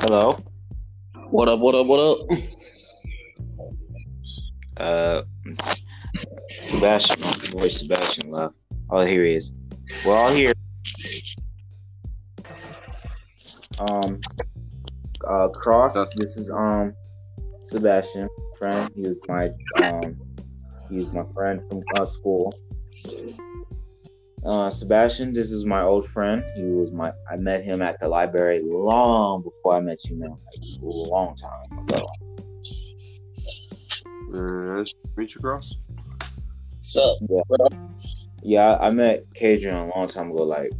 Hello. What up, what up, what up? Sebastian, my boy Sebastian left. All I hear is, we're all here. Cross, this is Sebastian, friend. He was my friend from school. Sebastian, this is my old friend. I met him at the library long before I met you, man. Like, a long time ago. Nice to meet you, Cross. What's up? Yeah. What up? Yeah, I met Cajun a long time ago, like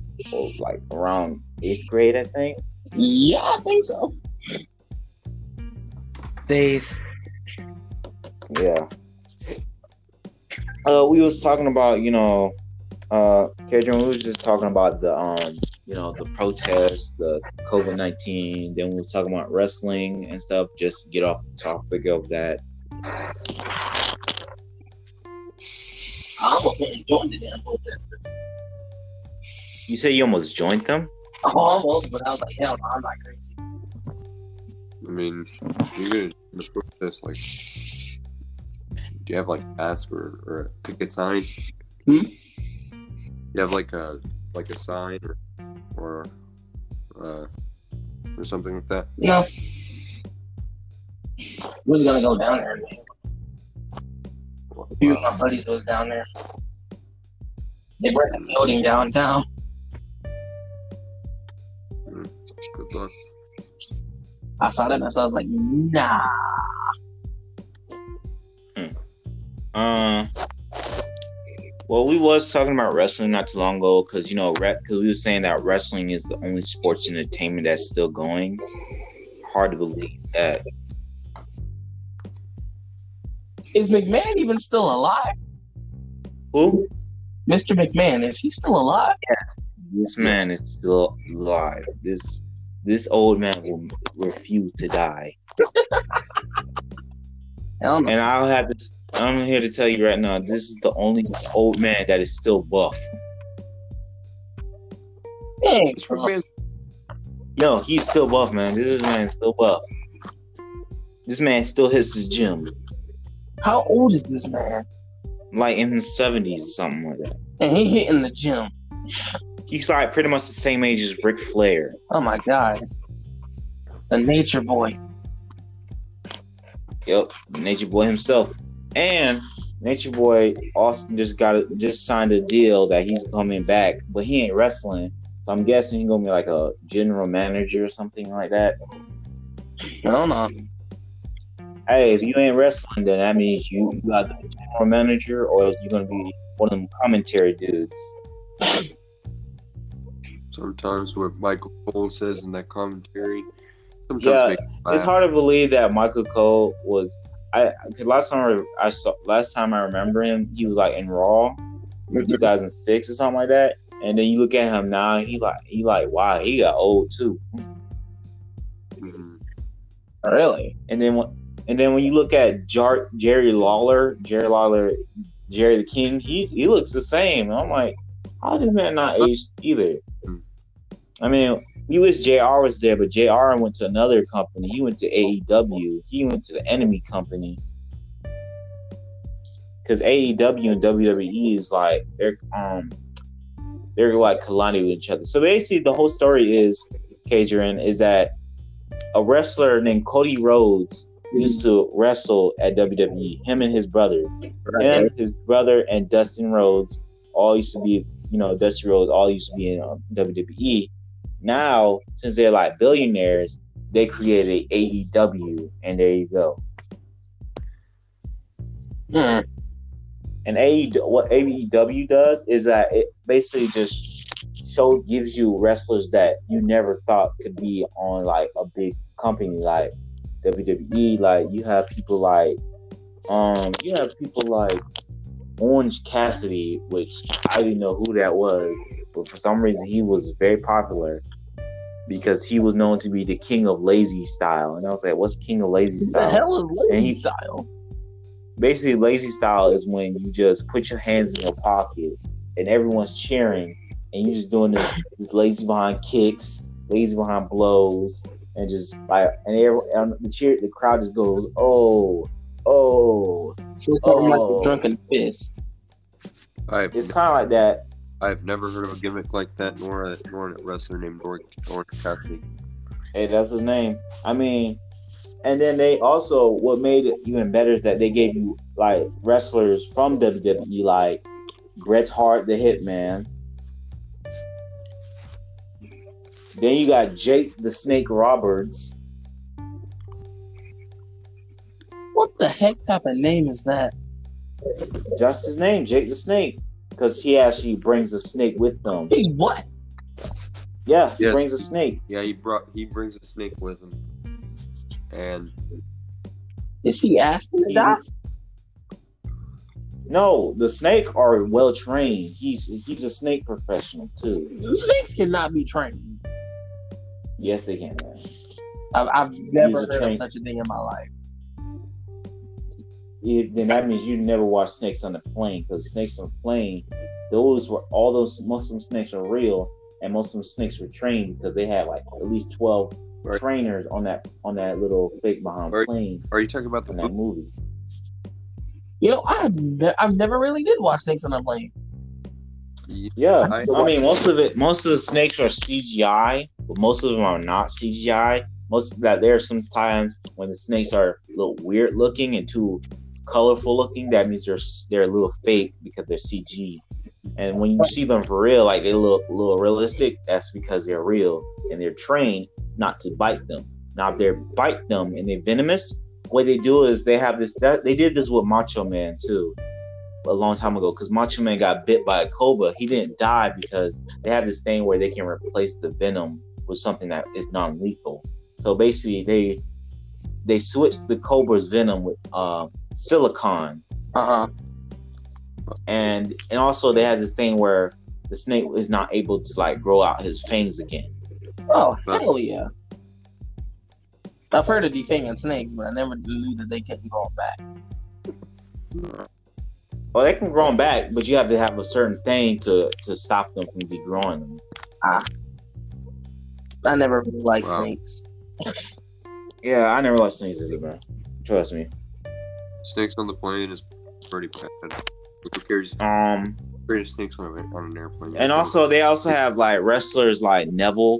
around 8th grade, I think. Yeah, I think so. Days. Yeah. We was talking about, Cajun, we was just talking about the, the protests, the COVID-19. Then we were talking about wrestling and stuff, just to get off the topic of that. I almost joined the damn protesters. You say you almost joined them? Almost, but I was like, hell no, I'm not crazy. I mean, you could just protest, like, do you have, like, ask for, or pick a sign? Hmm? You have, like a sign or something like that? No. We're just gonna go down there, man. A few of my buddies was down there. They were in the building downtown. Good luck. I saw that mess. I was like, nah. Well, we was talking about wrestling not too long ago because because we were saying that wrestling is the only sports entertainment that's still going. Hard to believe that. Is McMahon even still alive? Who? Mr. McMahon, is he still alive? Yes. This man is still alive. This old man will refuse to die. And I'm here to tell you right now, this is the only old man that is still buff. Dang, no, he's still buff, man. This man is still buff. This man still hits the gym. How old is this man? Like in his 70s or something like that. And he hitting the gym. He's like pretty much the same age as Ric Flair. Oh my god. The Nature Boy. Yep, Nature Boy himself. And Nature Boy also just signed a deal that he's coming back, but he ain't wrestling. So I'm guessing he's gonna be like a general manager or something like that. I don't know. Hey, if you ain't wrestling, then that means you got the general manager, or you're gonna be one of them commentary dudes. Sometimes what Michael Cole says in that commentary. It's hard to believe that Michael Cole was. Last time I remember him, he was like in Raw, 2006 or something like that. And then you look at him now, he like wow, he got old too. Mm-hmm. Really? And then when you look at Jerry Lawler, Jerry the King, he looks the same. And I'm like, how did man not age either? I mean, we wish JR was there, but JR went to another company. He went to AEW. He went to the enemy company. Because AEW and WWE is like, they're like colliding with each other. So basically the whole story is, Kadrian, is that a wrestler named Cody Rhodes used to wrestle at WWE. Him and his brother. Him, his brother, and Dustin Rhodes all used to be, Dustin Rhodes all used to be in WWE. Now, since they're like billionaires, they created AEW, and there you go. Mm. And what AEW does is that it basically just gives you wrestlers that you never thought could be on like a big company like WWE. Like you have people like Orange Cassidy, which I didn't know who that was, but for some reason he was very popular because he was known to be the king of lazy style. And I was like, what's king of lazy style? The hell is lazy style? Basically, lazy style is when you just put your hands in your pocket and everyone's cheering and you're just doing this lazy behind kicks, lazy behind blows, and just by and everyone, the cheer, the crowd just goes, oh, oh, so it's like a drunken fist. It's kind of like that. I've never heard of a gimmick like that, nor a wrestler named Orange Cassidy. Hey, that's his name. I mean, and then they also, what made it even better is that they gave you like wrestlers from WWE, like Bret Hart, the Hitman. Then you got Jake the Snake Roberts. What the heck type of name is that? Just his name, Jake the Snake. Because he actually brings a snake with him. Hey, what? Yeah, he brings a snake. Yeah, he brings a snake with him. And is he asking to die? No, the snake are well trained. He's a snake professional too. Snakes cannot be trained. Yes, they can. I've never heard of such a thing in my life. Then that means you never watched Snakes on a Plane, because Snakes on a Plane, those were all those. Most of them snakes are real, and most of them snakes were trained because they had like at least 12 trainers on that little fake Bahamas plane. Are you talking about that movie? You know, I've never really did watch Snakes on a Plane. Yeah, I mean most of the snakes are CGI, but most of them are not CGI. Most of that, there are some times when the snakes are a little weird looking and too colorful looking. That means they're a little fake because they're CG. And when you see them for real, like they look a little realistic, that's because they're real and they're trained not to bite them. Now, if they bite them and they're venomous, what they do is they have this. They did this with Macho Man too a long time ago, because Macho Man got bit by a cobra. He didn't die because they have this thing where they can replace the venom with something that is non-lethal. So basically, they switched the cobra's venom with silicone. Uh-huh. And also they had this thing where the snake is not able to like grow out his fangs again. Oh, hell yeah. I've heard of defanging snakes, but I never knew that they couldn't grow them back. Well, they can grow them back, but you have to have a certain thing to stop them from degrowing them. Ah. I never really liked snakes. Yeah, I never liked snakes either, bro. Trust me. Snakes on the Plane is pretty bad. There's snakes on an airplane. And also, they also have like wrestlers like Neville.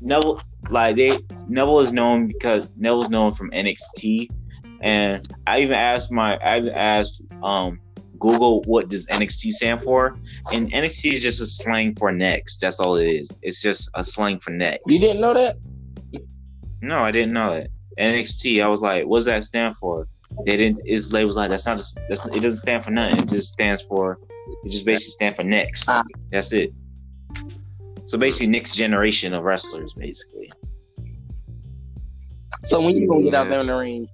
Neville is known because Neville's known from NXT. And I even asked Google, what does NXT stand for? And NXT is just a slang for next. That's all it is. It's just a slang for next. You didn't know that? No, I didn't know that. NXT. I was like, what does that stand for? They didn't. His label's like, it doesn't stand for nothing. It just basically stands for next. That's it. So basically, next generation of wrestlers, basically. So when you gonna get out there in the ring?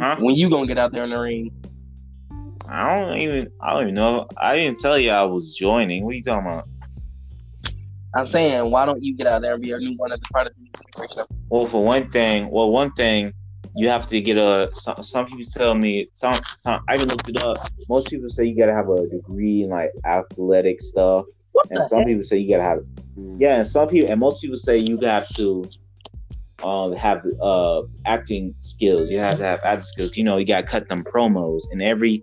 Huh? When you gonna get out there in the ring? I don't even know. I didn't tell you I was joining. What are you talking about? I'm saying, why don't you get out there and be a new one of the product? Well, for one thing, you have to get a. Some people tell me. Some I even looked it up. Most people say you gotta have a degree in like athletic stuff, people say you gotta have. Yeah, and most people say you have to have acting skills. You have to have acting skills. You know, you gotta cut them promos. In every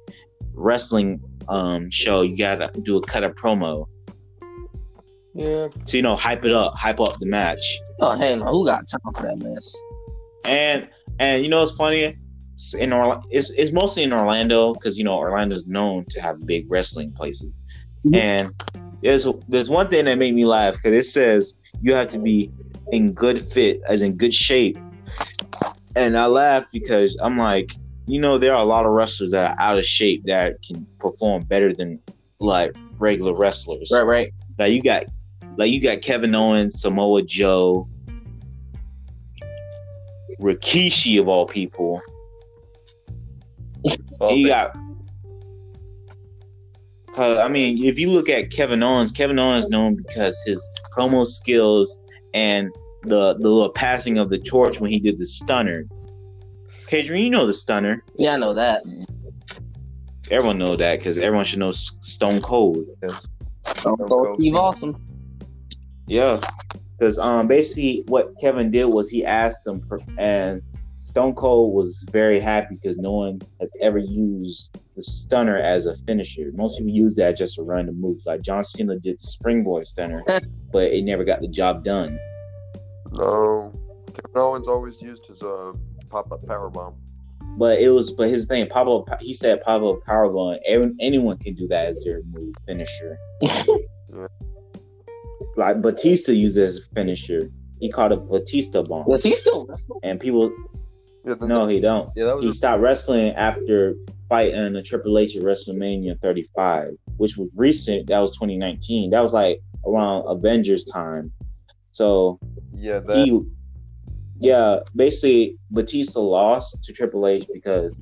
wrestling show, you gotta do a cut of promo. Yeah. So, you know, hype up the match. Oh, hey, man, who got time for that mess? And you know what's funny? It's mostly in Orlando because, you know, Orlando's known to have big wrestling places. Mm-hmm. And there's one thing that made me laugh because it says you have to be in good fit, as in good shape. And I laugh because I'm like, you know, there are a lot of wrestlers that are out of shape that can perform better than like regular wrestlers. Right. Like you got Kevin Owens, Samoa Joe, Rikishi of all people. If you look at Kevin Owens known because his promo skills and the little passing of the torch when he did the stunner. Cajun, you know the stunner. Yeah, I know that. Everyone know that because everyone should know Stone Cold. Stone Cold Steve Austin. Yeah. Because basically what Kevin did was he asked him, and Stone Cold was very happy because no one has ever used the stunner as a finisher. Most people use that just to run the move. Like John Cena did the springboard stunner, but it never got the job done. No, Kevin Owens always used his pop up powerbomb. But it was, but his thing, Pablo. He said Pablo Powerbomb. Anyone can do that as their move finisher. Yeah. Like Batista used it as a finisher. He called it Batista bomb. Does he still wrestle? And people, yeah, no, he don't. Yeah, that was. He stopped wrestling after fighting the Triple H at WrestleMania 35, which was recent. That was 2019. That was like around Avengers time. So yeah, that. Yeah, basically Batista lost to Triple H because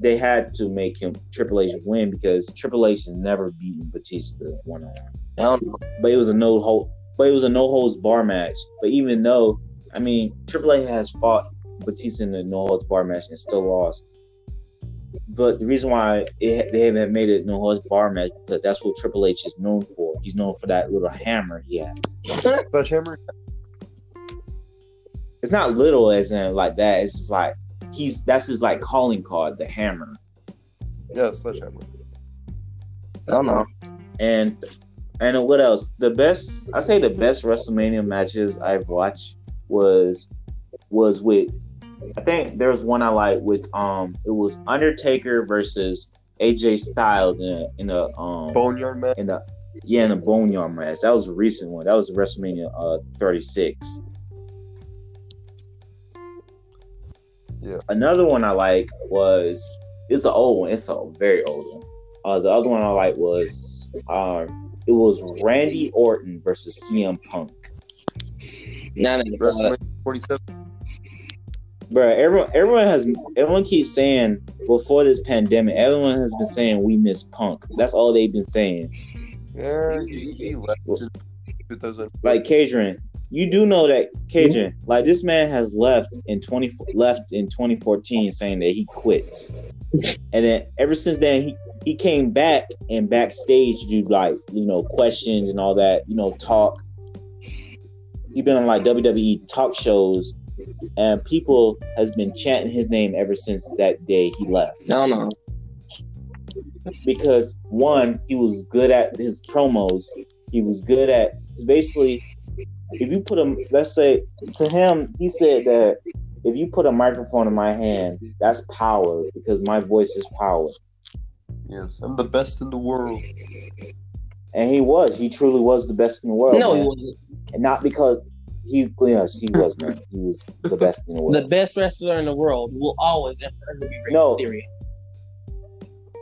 they had to make him Triple H win because Triple H has never beaten Batista one-on-one. But it was a no-holds bar match. But even though, I mean, Triple H has fought Batista in the no-holds bar match and still lost. But the reason why they haven't made it no-holds bar match because that's what Triple H is known for. He's known for that little hammer he has. Sledgehammer. It's not little as in like that. It's just like that's his like calling card, the hammer. Yeah, Sledgehammer. I don't know. And what else? The best WrestleMania matches I've watched was with, I think there was one I liked with it was Undertaker versus AJ Styles in a Boneyard match. In a Boneyard match. That was a recent one. That was WrestleMania 36. Yeah. Another one I like was, it's an old one. It's a very old one. The other one I like was, it was Randy Orton versus CM Punk. WrestleMania 47. Bro, everyone keeps saying before this pandemic, everyone has been saying we miss Punk. That's all they've been saying. Yeah, he left in 2000. Like Cajun. You do know that Cajun, mm-hmm. like this man has left in 2014 saying that he quits. And then ever since then he came back and backstage do like, you know, questions and all that, you know, talk. He's been on like WWE talk shows and people has been chanting his name ever since that day he left. No. Because one, he was good at his promos. He was good at basically if you put him, let's say, to him, he said that if you put a microphone in my hand, that's power because my voice is power. Yes, I'm the best in the world. And he was. He truly was the best in the world. No, man. He wasn't. And not because he was, man. He was the best in the world. The best wrestler in the world will always and forever be Rey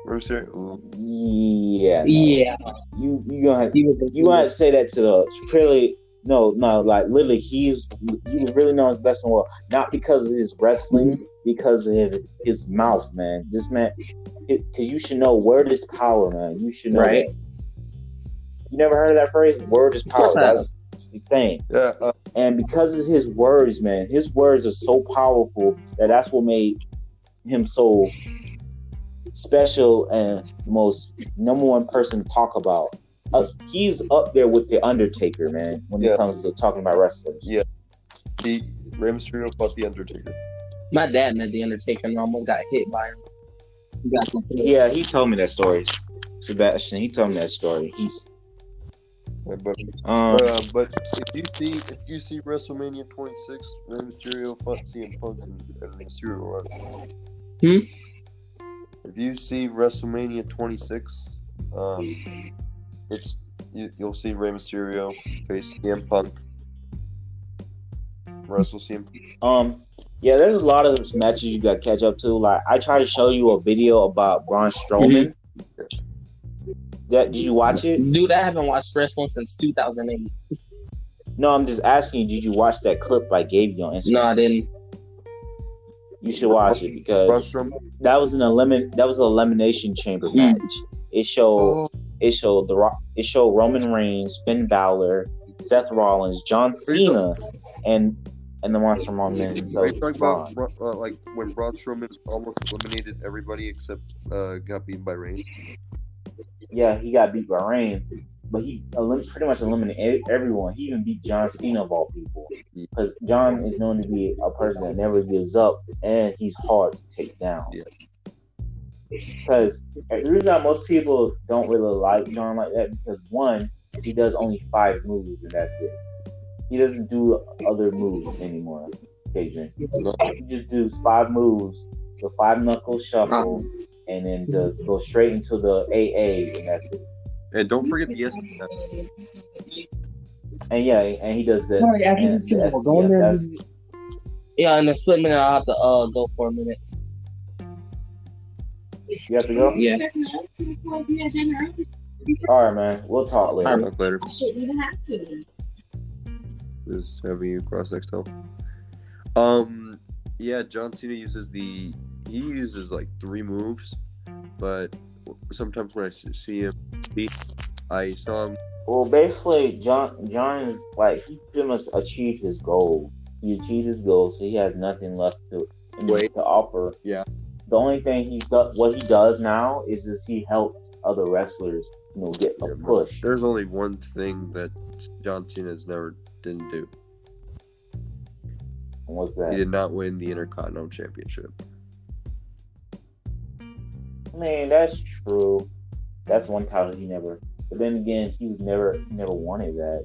Mysterio. Yeah. No. Yeah. You gonna have to say that to the really. No, like literally, he was really known as best in the world, not because of his wrestling, because of his mouth, man. This man, because you should know word is power, man. You should know. Right. You never heard of that phrase? Word is power. That's the thing. Yeah. And because of his words, man, his words are so powerful that's what made him so special and most number one person to talk about. He's up there with the Undertaker, man. When it comes to talking about wrestlers, yeah. Rey Mysterio fought the Undertaker. My dad met the Undertaker and almost got hit by him. Yeah, he told me that story, Sebastian. He told me that story. But if you see WrestleMania 26, Rey Mysterio fought CM Punk and Mysterio. If you see WrestleMania 26, you'll see Rey Mysterio face CM Punk, wrestle CM Punk. Yeah, there's a lot of matches you got to catch up to. Like I tried to show you a video about Braun Strowman. Mm-hmm. Did you watch it? Dude, I haven't watched wrestling since 2008. No, I'm just asking you, did you watch that clip I gave you on Instagram? No, I didn't. You should watch it because that was an elimination chamber match. It showed the Rock. It showed Roman Reigns, Finn Balor, Seth Rollins, John Cena, and the Monster Mom Man. Are you talking about like when Braun Strowman almost eliminated everybody except got beaten by Reigns? Yeah, he got beat by Reigns. but he pretty much eliminated everyone. He even beat John Cena of all people, because John is known to be a person that never gives up, and he's hard to take down. Yeah. Because the reason why most people don't really like John like that, because one, he does only 5 moves and that's it. He doesn't do other moves anymore, Cajun. He just does 5 moves, the 5 knuckle shuffle, and then does go straight into the AA and that's it. And don't forget the S. And yeah, and he does this. Sorry, and in the split minute, I'll have to go for a minute. You have to go? Yeah. All right, man. We'll talk later. I'll talk later. I shouldn't even have to. This having you cross next time. Yeah, John Cena uses like 3 moves, but sometimes when I see him, I saw him. Well, basically, John is like, he pretty much achieved his goal. He achieved his goal, so he has nothing left to offer. Yeah. The only thing what he does now is just he helps other wrestlers, get a push. There's only one thing that John Cena didn't do. And what's that? He did not win the Intercontinental Championship. I mean, that's true. That's one title he never. But then again, he was never wanted that.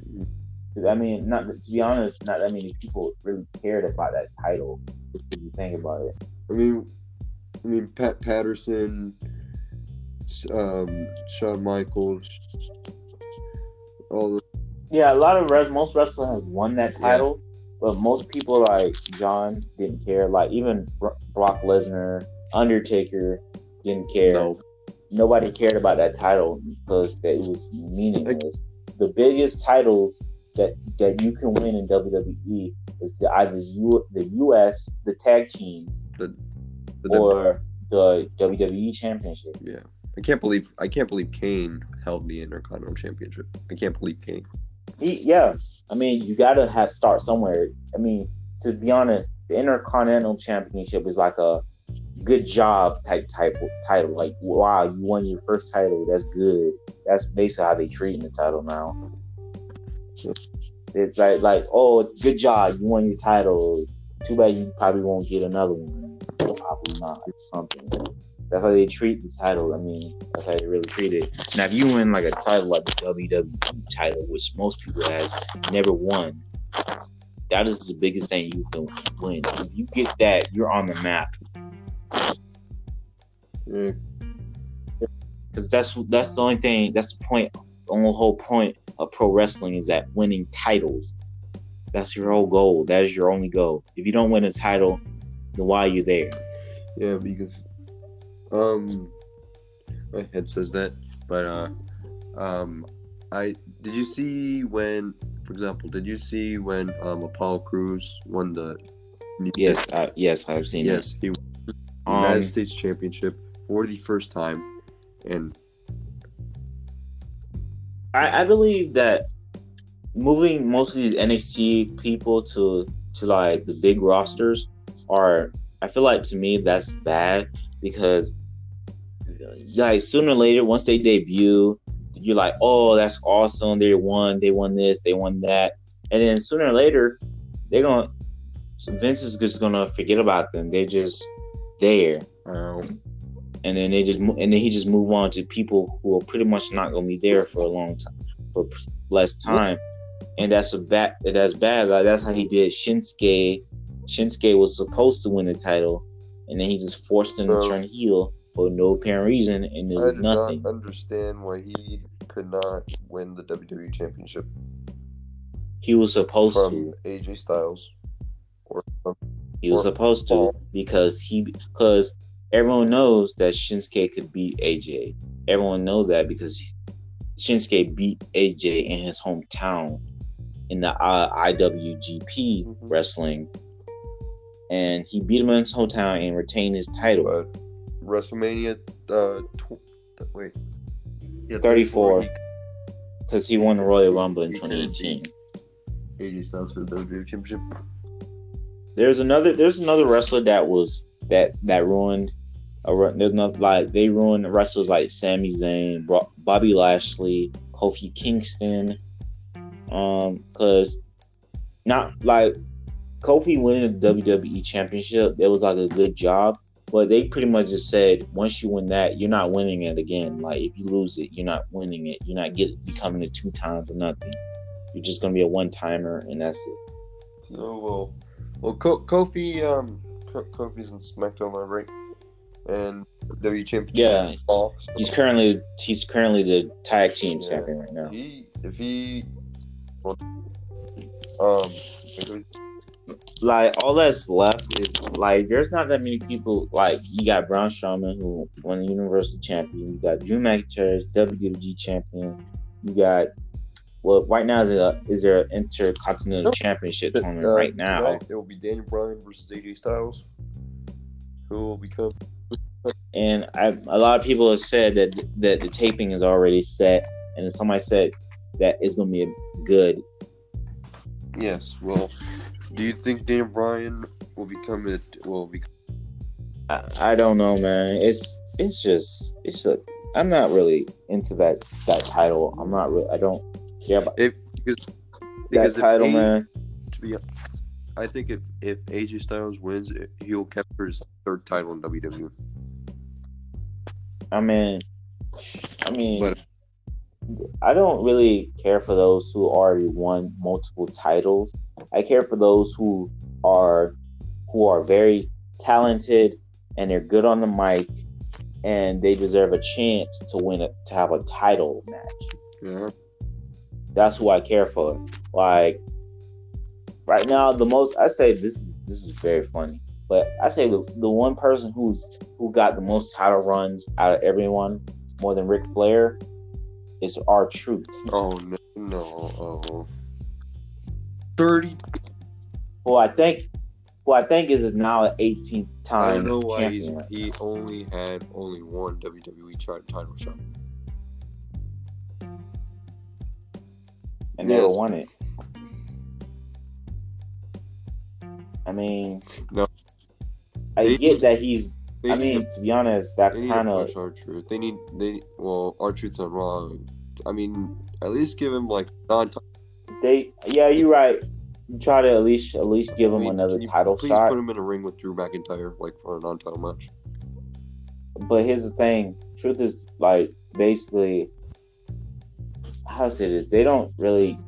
Because I mean, to be honest, not that many people really cared about that title. If you think about it. I mean, Pat Patterson, Shawn Michaels, all the. Yeah, most wrestlers have won that title, but most people like John didn't care. Like even Brock Lesnar, Undertaker didn't care. No. Nobody cared about that title because it was meaningless. The biggest titles that you can win in WWE is the US, the tag team, or the WWE Championship. Yeah, I can't believe Kane held the Intercontinental Championship. I can't believe Kane. I mean, you gotta start somewhere. I mean, to be honest, the Intercontinental Championship is like a good job type title. Like, wow, you won your first title. That's good. That's basically how they treating the title now. It's like, oh, good job, you won your title. Too bad you probably won't get another one. Probably not. It's something. That's how they treat the title. I mean, that's how they really treat it. Now, if you win like a title like the WWE title, which most people has never won, that is the biggest thing you can win. If you get that, you're on the map. Yeah. Because that's the only thing. That's the point. The only whole point of pro wrestling is that winning titles. That's your whole goal. That's your only goal. If you don't win a title, then why are you there? Yeah, because my head says that. But did you see when Apollo Crews won the? Yes, I've seen it. Yes, he won the United States Championship for the first time, and I believe that moving most of these NXT people to like the big rosters I feel like, to me, that's bad, because like sooner or later, once they debut, you're like, oh, that's awesome, they won this, they won that, and then sooner or later Vince is just gonna forget about them. They're just there. And then he just move on to people who are pretty much not gonna be there for a long time, for less time, and that's bad. Like, that's how he did Shinsuke. Shinsuke was supposed to win the title, and then he just forced him to turn heel for no apparent reason, and there was nothing. I don't understand why he could not win the WWE Championship. He was supposed to. AJ Styles, because everyone knows that Shinsuke could beat AJ. Everyone knows that because Shinsuke beat AJ in his hometown in the IWGP wrestling. And he beat him in his hometown and retained his title. But WrestleMania 34. Because he won the Royal Rumble in 2018. AJ Styles for the WWE Championship. There's another wrestler that ruined. There's not like they ruined the wrestlers like Sami Zayn, Bobby Lashley, Kofi Kingston. Because not like Kofi winning the WWE Championship, that was like a good job. But they pretty much just said, once you win that, you're not winning it again. Like, if you lose it, you're not winning it. You're not becoming a 2 times or nothing. You're just going to be a 1-timer, and that's it. No, well, Kofi's in SmackDown Live, right? And WWE Championship. Yeah, Raw, so. he's currently the tag team champion right now. Like, all that's left is, like, there's not that many people. Like, you got Braun Strowman, who won the Universal Champion. You got Drew McIntyre, WWE Champion. You got, well, right now is there an Intercontinental Championship tournament right now? Tonight, it will be Daniel Bryan versus AJ Styles, who will become. And a lot of people have said that the taping is already set, and then somebody said that it's going to be good. Yes, well. Do you think Daniel Bryan will become it? I don't know, man. It's just I'm not really into that title. I'm not really. I don't care about it because that title, man. To be honest, I think if AJ Styles wins, he'll capture his 3rd title in WWE. I mean. But, I don't really care for those who already won multiple titles. I care for those who are very talented and they're good on the mic and they deserve a chance to win to have a title match. Mm-hmm. That's who I care for. Like right now, this is very funny, but I say the one person who got the most title runs out of everyone, more than Ric Flair, is R-Truth. Oh no! Oh. 30. Well, I think is now an 18th time. I don't know why he only had one WWE title shot, and never won it. I mean, no. I get that he's. I mean, to be honest, that kind of R-Truth. They need R-Truth's not wrong. I mean, at least give him like non. You're right. Try to at least give him another title shot. Please put him in a ring with Drew McIntyre, like for a non-title match. But here's the thing: truth is, like, basically, how to say this? They don't really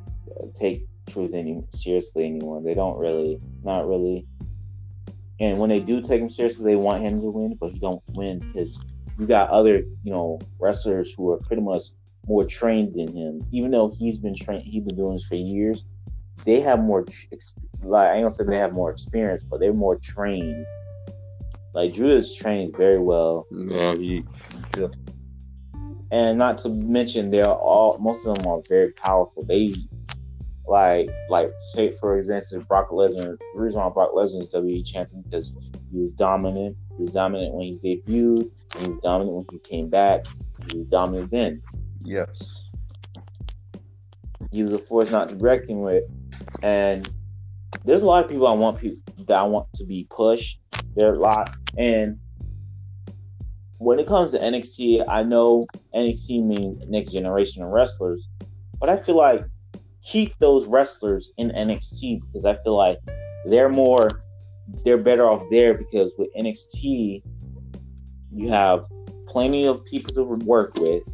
take truth seriously anymore. They don't really, not really. And when they do take him seriously, they want him to win, but he don't win because you got other, wrestlers who are pretty much more trained than him. Even though he's been doing this for years. They have more, I ain't gonna say they have more experience, but they're more trained. Like Drew is trained very well. Yeah, and not to mention, most of them are very powerful. They like say for example, Brock Lesnar. The reason why Brock Lesnar is WWE champion because he was dominant. He was dominant when he debuted. He was dominant when he came back. He was dominant then. Yes. He was a force not to be reckoned with, and there's a lot of people I want to be pushed. There are a lot, and when it comes to NXT, I know NXT means next generation of wrestlers, but I feel like keep those wrestlers in NXT because I feel like they're better off there because with NXT you have plenty of people to work with.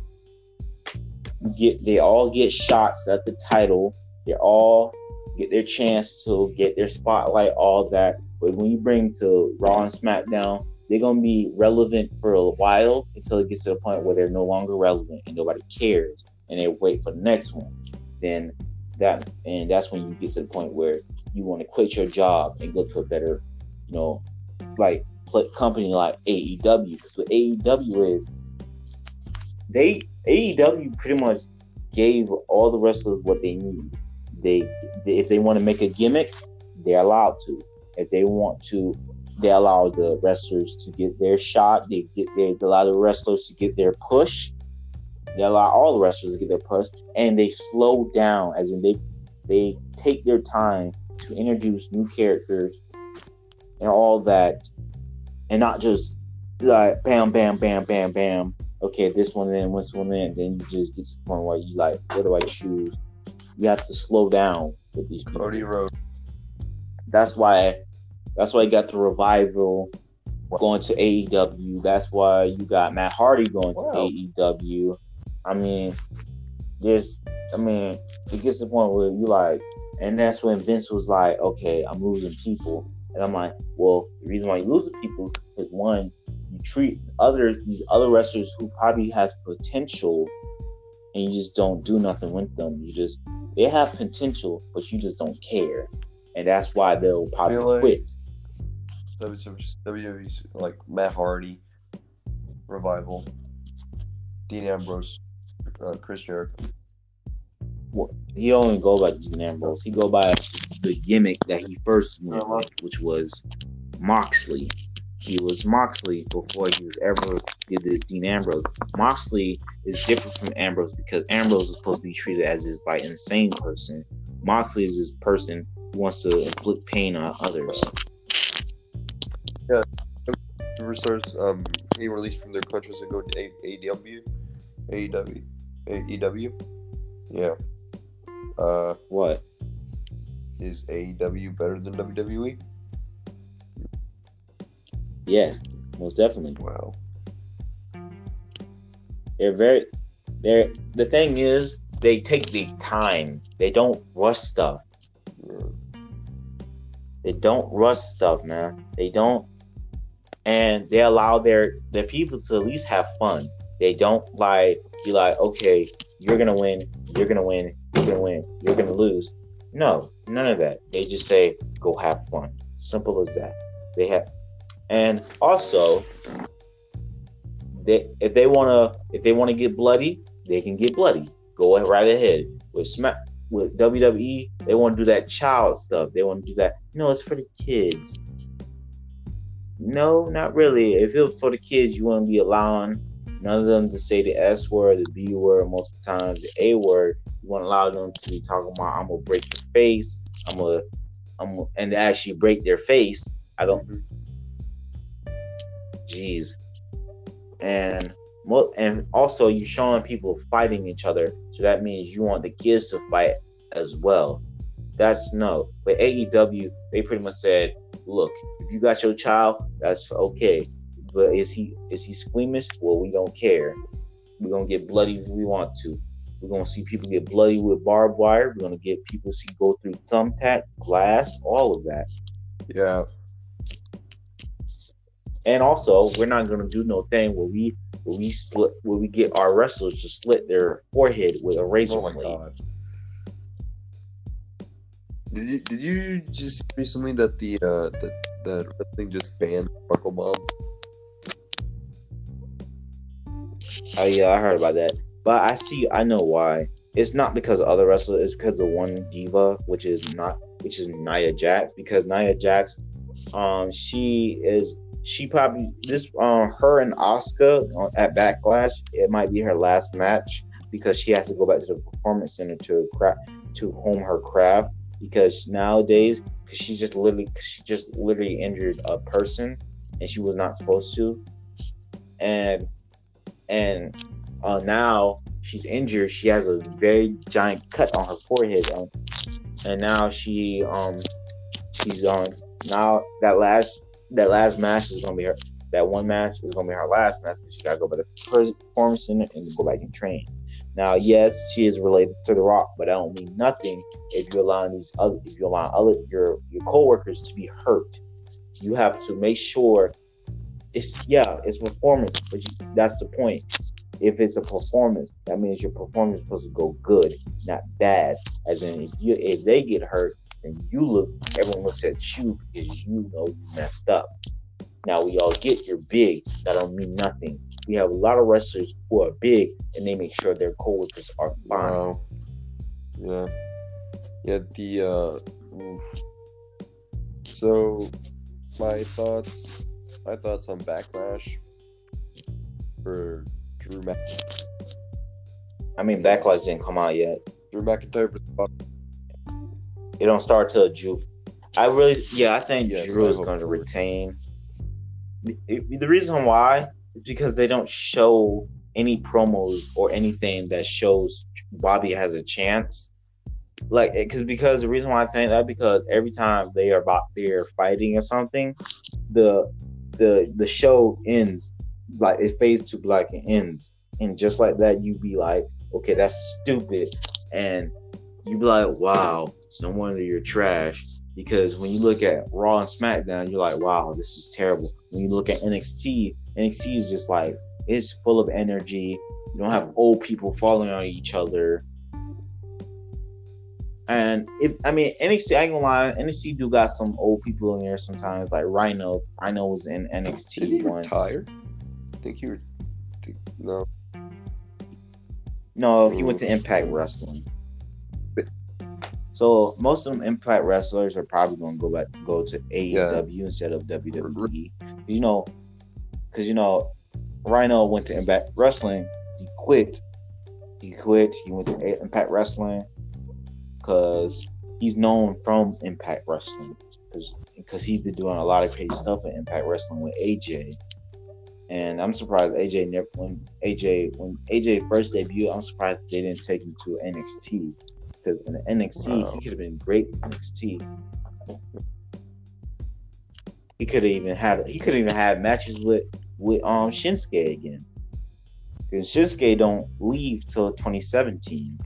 They all get shots at the title. They all get their chance to get their spotlight, all that. But when you bring to Raw and SmackDown, they're gonna be relevant for a while until it gets to the point where they're no longer relevant and nobody cares, and they wait for the next one. Then that's when you get to the point where you want to quit your job and go to a better, company like AEW. Because what AEW is, AEW pretty much gave all the wrestlers what they need. They if they want to make a gimmick, they're allowed to. If they want to, they allow the wrestlers to get their shot. They allow the wrestlers to get their push. They allow all the wrestlers to get their push, and they slow down, as in they take their time to introduce new characters and all that, and not just like bam, bam, bam, bam, bam. okay, this one in, then you just get to the point where you like, what do I choose? You have to slow down with these people. Cody Rhodes. That's why you got the Revival going to AEW. That's why you got Matt Hardy going to AEW. I mean, it gets to the point where you like, and that's when Vince was like, okay, I'm losing people. And I'm like, well, the reason why you lose the people is one, you treat these other wrestlers who probably has potential, and you just don't do nothing with them. They have potential, but you just don't care, and that's why they'll probably quit. WWE, like Matt Hardy, Revival, Dean Ambrose, Chris Jericho. Well, he don't even go by Dean Ambrose. He go by the gimmick that he first went with, which was Moxley. He was Moxley before he was ever did this Dean Ambrose. Moxley is different from Ambrose because Ambrose is supposed to be treated as this like insane person. Moxley is this person who wants to inflict pain on others. Yeah, wrestlers being released from their countries and go to AEW. Yeah. What is AEW better than WWE? Yes, most definitely. Wow. The thing is, they take the time. They don't rush stuff. Yeah. They don't rush stuff, man. They don't, and they allow their people to at least have fun. They don't like be like, okay, you're gonna win, you're gonna lose. No, none of that. They just say, go have fun. Simple as that. They have. And also, if they wanna get bloody, they can get bloody. Go right ahead. With WWE, they want to do that child stuff. They want to do that. No, it's for the kids. No, not really. If it was for the kids, you wouldn't be allowing none of them to say the S word, the B word, most of the times the A word. You wouldn't allow them to be talking about I'm gonna break your face. And to actually break their face. Jeez. And also you're showing people fighting each other, so that means you want the kids to fight as well. That's no. But AEW, they pretty much said, look, if you got your child, that's okay. But is he squeamish? Well, we don't care. We're gonna get bloody if we want to. We're gonna see people get bloody with barbed wire. We're gonna get people to go through thumbtack, glass, all of that. Yeah. And also, we're not gonna do no thing where we get our wrestlers to slit their forehead with a razor blade. Oh my god! Did you just recently that the wrestling just banned Sparkle Bomb? Oh yeah, I heard about that. But I know why. It's not because of other wrestlers. It's because of one diva, which is Nia Jax. Because Nia Jax, her and Asuka at Backlash, it might be her last match because she has to go back to the Performance Center to hone her craft, because nowadays she just literally injured a person and she was not supposed to, and now she's injured. She has a very giant cut on her forehead, and now she's on. Now that last match is gonna be her. That one match is gonna be her last match. She gotta go by the Performance Center and go back and train. Now, yes, she is related to The Rock, but that don't mean nothing if you allow your coworkers to be hurt. You have to make sure it's performance, but that's the point. If it's a performance, that means your performance is supposed to go good, not bad. As in, if they get hurt, and everyone looks at you because you know you messed up. Now we all get you're big, that don't mean nothing. We have a lot of wrestlers who are big and they make sure their coworkers are fine. Wow. Yeah. Yeah, so my thoughts on Backlash for Drew McIntyre. I mean, Backlash didn't come out yet. Drew McIntyre for It don't start till Drew. I think Drew is going to retain. The reason why is because they don't show any promos or anything that shows Bobby has a chance. Like, because the reason why I think that, because every time they are about there fighting or something, the show ends, like it fades to black and ends, and just like that, you be like, okay, that's stupid, and you be like, wow, no wonder you're trash. Because when you look at Raw and SmackDown, you're like, wow, this is terrible. When you look at NXT, NXT is just like, it's full of energy. You don't have old people falling on each other. And NXT, I ain't gonna lie, NXT do got some old people in there sometimes. Like Rhino. Rhino was in NXT once. Did he retire? No. No, he went to Impact Wrestling. So most of them Impact wrestlers are probably going to go to AEW instead of WWE. You know, because, you know, Rhino went to Impact Wrestling. He quit. He went to Impact Wrestling because he's known from Impact Wrestling. Because he's been doing a lot of crazy stuff in Impact Wrestling with AJ. And I'm surprised when AJ first debuted, I'm surprised they didn't take him to NXT. Because in the NXT, wow, he could have been great in NXT. He could even have matches with Shinsuke again. Because Shinsuke don't leave till 2017.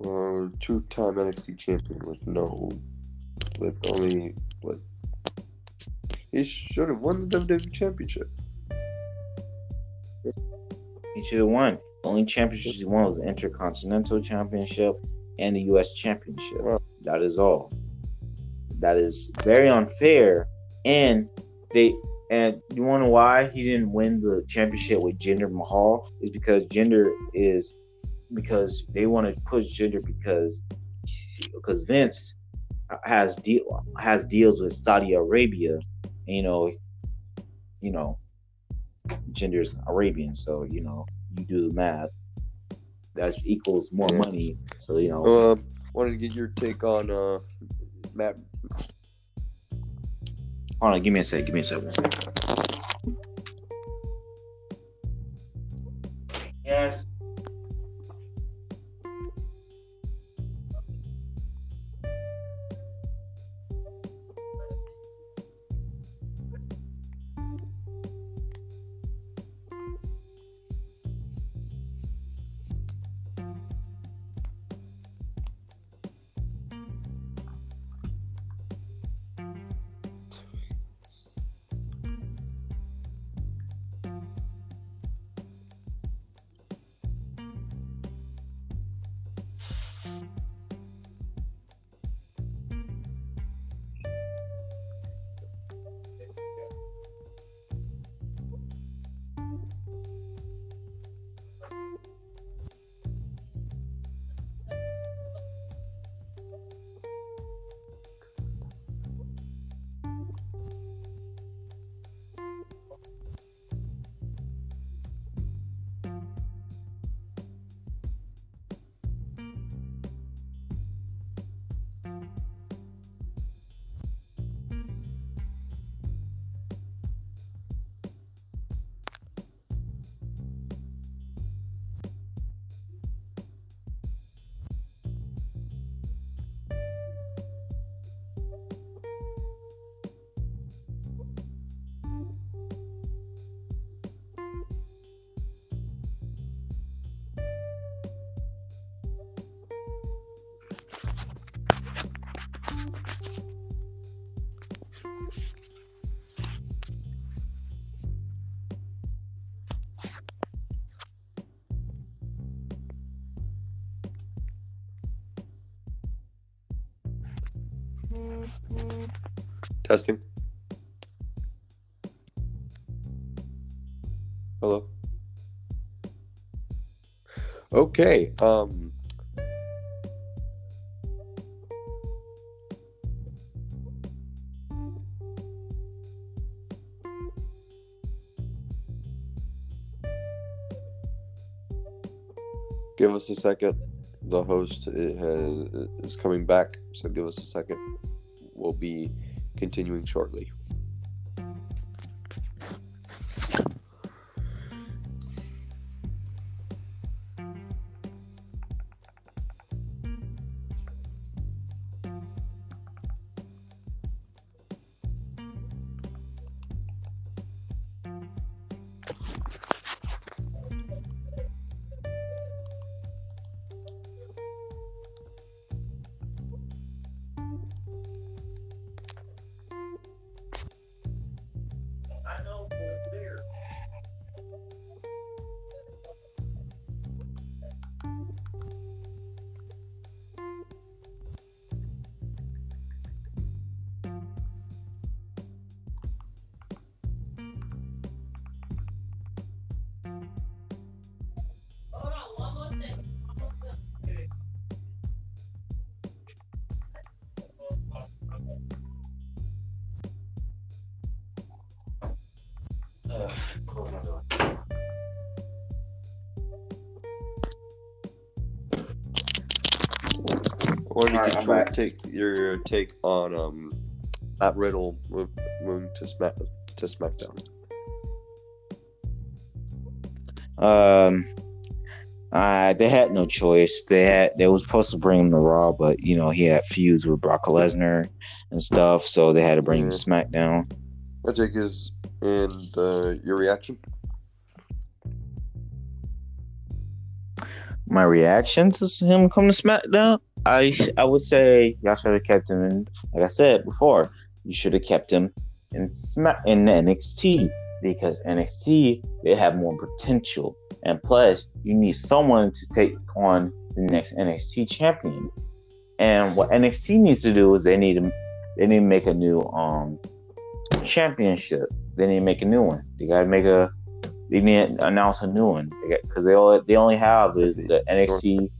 Two-time NXT champion he should have won the WWE championship. He should have won. The only championship he won was the Intercontinental Championship and the US Championship. Wow. That is all. That is very unfair. And you wonder why he didn't win the championship with Jinder Mahal? Is because they want to push Jinder because Vince has deals with Saudi Arabia. And, you know, Jinder's Arabian, so you do the math. That equals more money. So, wanted to get your take on Matt. Hold on, give me a second. Yes. Testing. Hello. Okay. Give us a second. The host is coming back, so give us a second. We'll be continuing shortly. Yeah, close my door. Or right, you can take your take on Matt Riddle moving to SmackDown. They had no choice. They were supposed to bring him to Raw, but you know he had feuds with Brock Lesnar and stuff, so they had to bring him to SmackDown. My take is, and your reaction? My reaction to him coming to SmackDown, I would say y'all should have kept him in. Like I said before, you should have kept him in NXT, because NXT, they have more potential. And plus, you need someone to take on the next NXT champion. And what NXT needs to do is they need to make a new championship. They need to make a new one. They need to announce a new one, because they only have is the NXT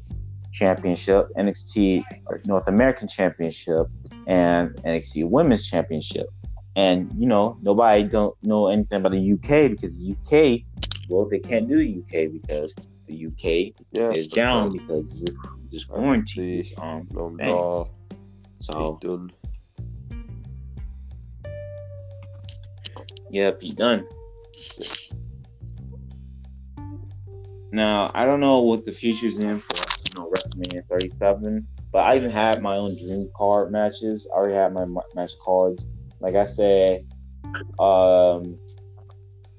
Championship, NXT North American Championship, and NXT Women's Championship. And you know, nobody don't know anything about the UK, because the UK, well, they can't do the UK because the UK is down because of this quarantine. Done. Yep, he's done. Now, I don't know what the future's in for WrestleMania 37, but I even had my own dream card matches. I already had my match cards. Like I said,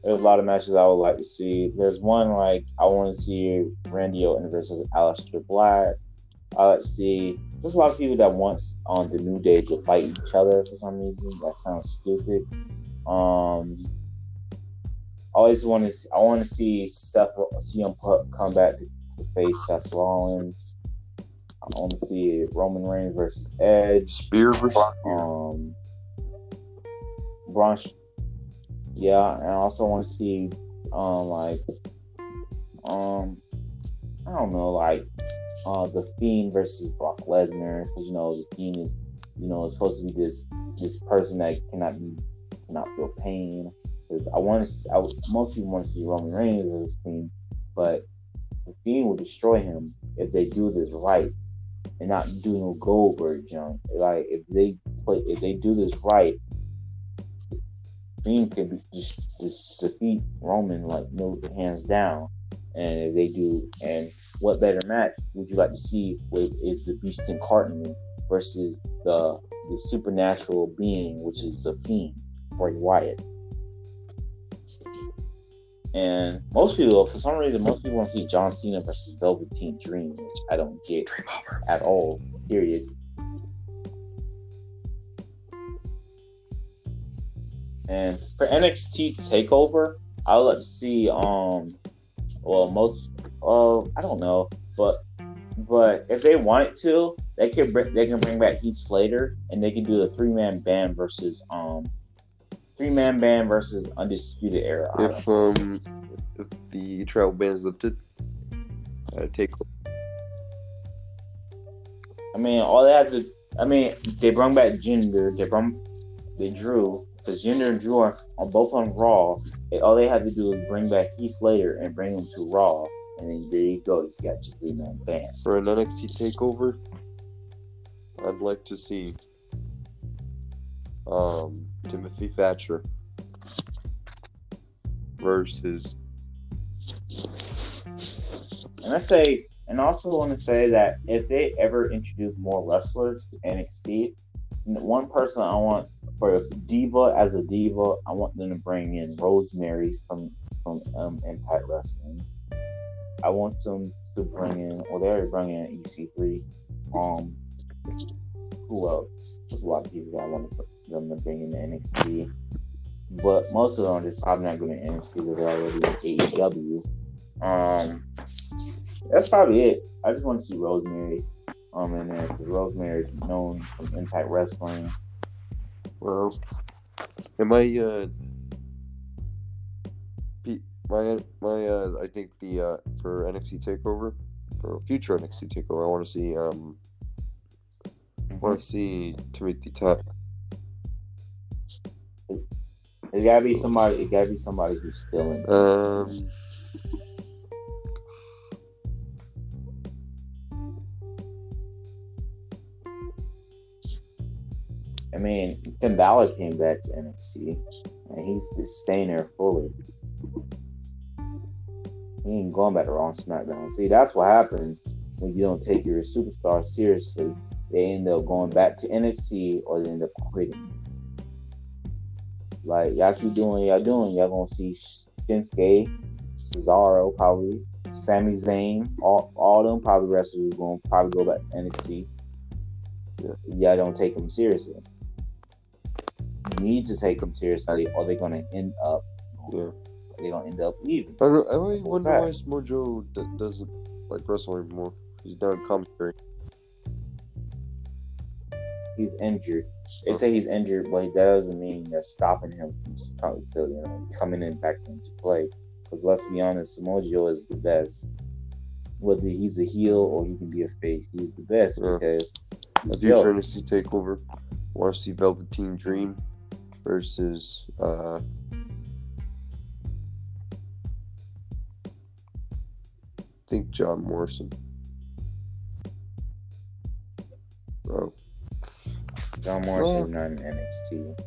there's a lot of matches I would like to see. There's one, like, I want to see Randy Orton versus Aleister Black. I like to see... There's a lot of people that want the New Day to fight each other for some reason. That sounds stupid. I want to see CM Punk come back to face Seth Rollins. I want to see Roman Reigns versus Edge. Spear versus Braun. Yeah, and I also want to see I don't know, the Fiend versus Brock Lesnar, because you know the Fiend is supposed to be this person that cannot feel pain. Most people want to see Roman Reigns as a Fiend, but the Fiend will destroy him if they do this right and not do no Goldberg junk. Like if they do this right, the Fiend can just defeat Roman like no hands down. And if they do, and what better match would you like to see is the Beast Incarnate versus the supernatural being, which is the Fiend, Bray Wyatt. And most people want to see John Cena versus Velveteen Dream, which I don't get at all, period. And for NXT TakeOver, I would like to see I don't know, but if they wanted to, they can bring back Heath Slater, and they can do a three-man band versus Undisputed Era. If the travel ban is lifted, TakeOver. They brought back Jinder. Because Jinder and Drew are both on Raw. All they had to do is bring back Heath Slater and bring him to Raw. And then there you go. You got your three-man band. For an NXT TakeOver, I'd like to see Timothy Thatcher versus... And I also want to say that if they ever introduce more wrestlers to NXT, one person I want... For a diva, I want them to bring in Rosemary from Impact Wrestling. I want them to bring in, they already bring in EC3. Who else? There's a lot of people that I want them to bring in NXT, but most of them are just probably not going to NXT because they're already in AEW. That's probably it. I just want to see Rosemary in there, because Rosemary is known from Impact Wrestling. Well, I think for NXT TakeOver, for future NXT TakeOver, I want to see Timothy Thatcher. It gotta be somebody. It gotta be somebody who's stealing. I mean, Finn Balor came back to NXT, and he's just staying there fully. He ain't going back to Raw and SmackDown. See, that's what happens when you don't take your superstar seriously. They end up going back to NXT, or they end up quitting. Like, y'all keep doing what y'all doing. Y'all gonna see Shinsuke, Cesaro, probably, Sami Zayn, all them probably wrestlers gonna probably go back to NXT. Y'all don't take them seriously. You need to take them seriously, or they're gonna end up. Yeah. They're gonna end up leaving. I really wonder why Samoa Joe doesn't like wrestle anymore. He's done commentary. He's injured. They say he's injured, but that doesn't mean that's stopping him from coming in back into play. Because let's be honest, Samoa Joe is the best. Whether he's a heel or he can be a face, he's the best because. Future NXT Takeover. Want to see Velveteen Dream versus I think John Morrison. Bro. John Morrison's not in NXT.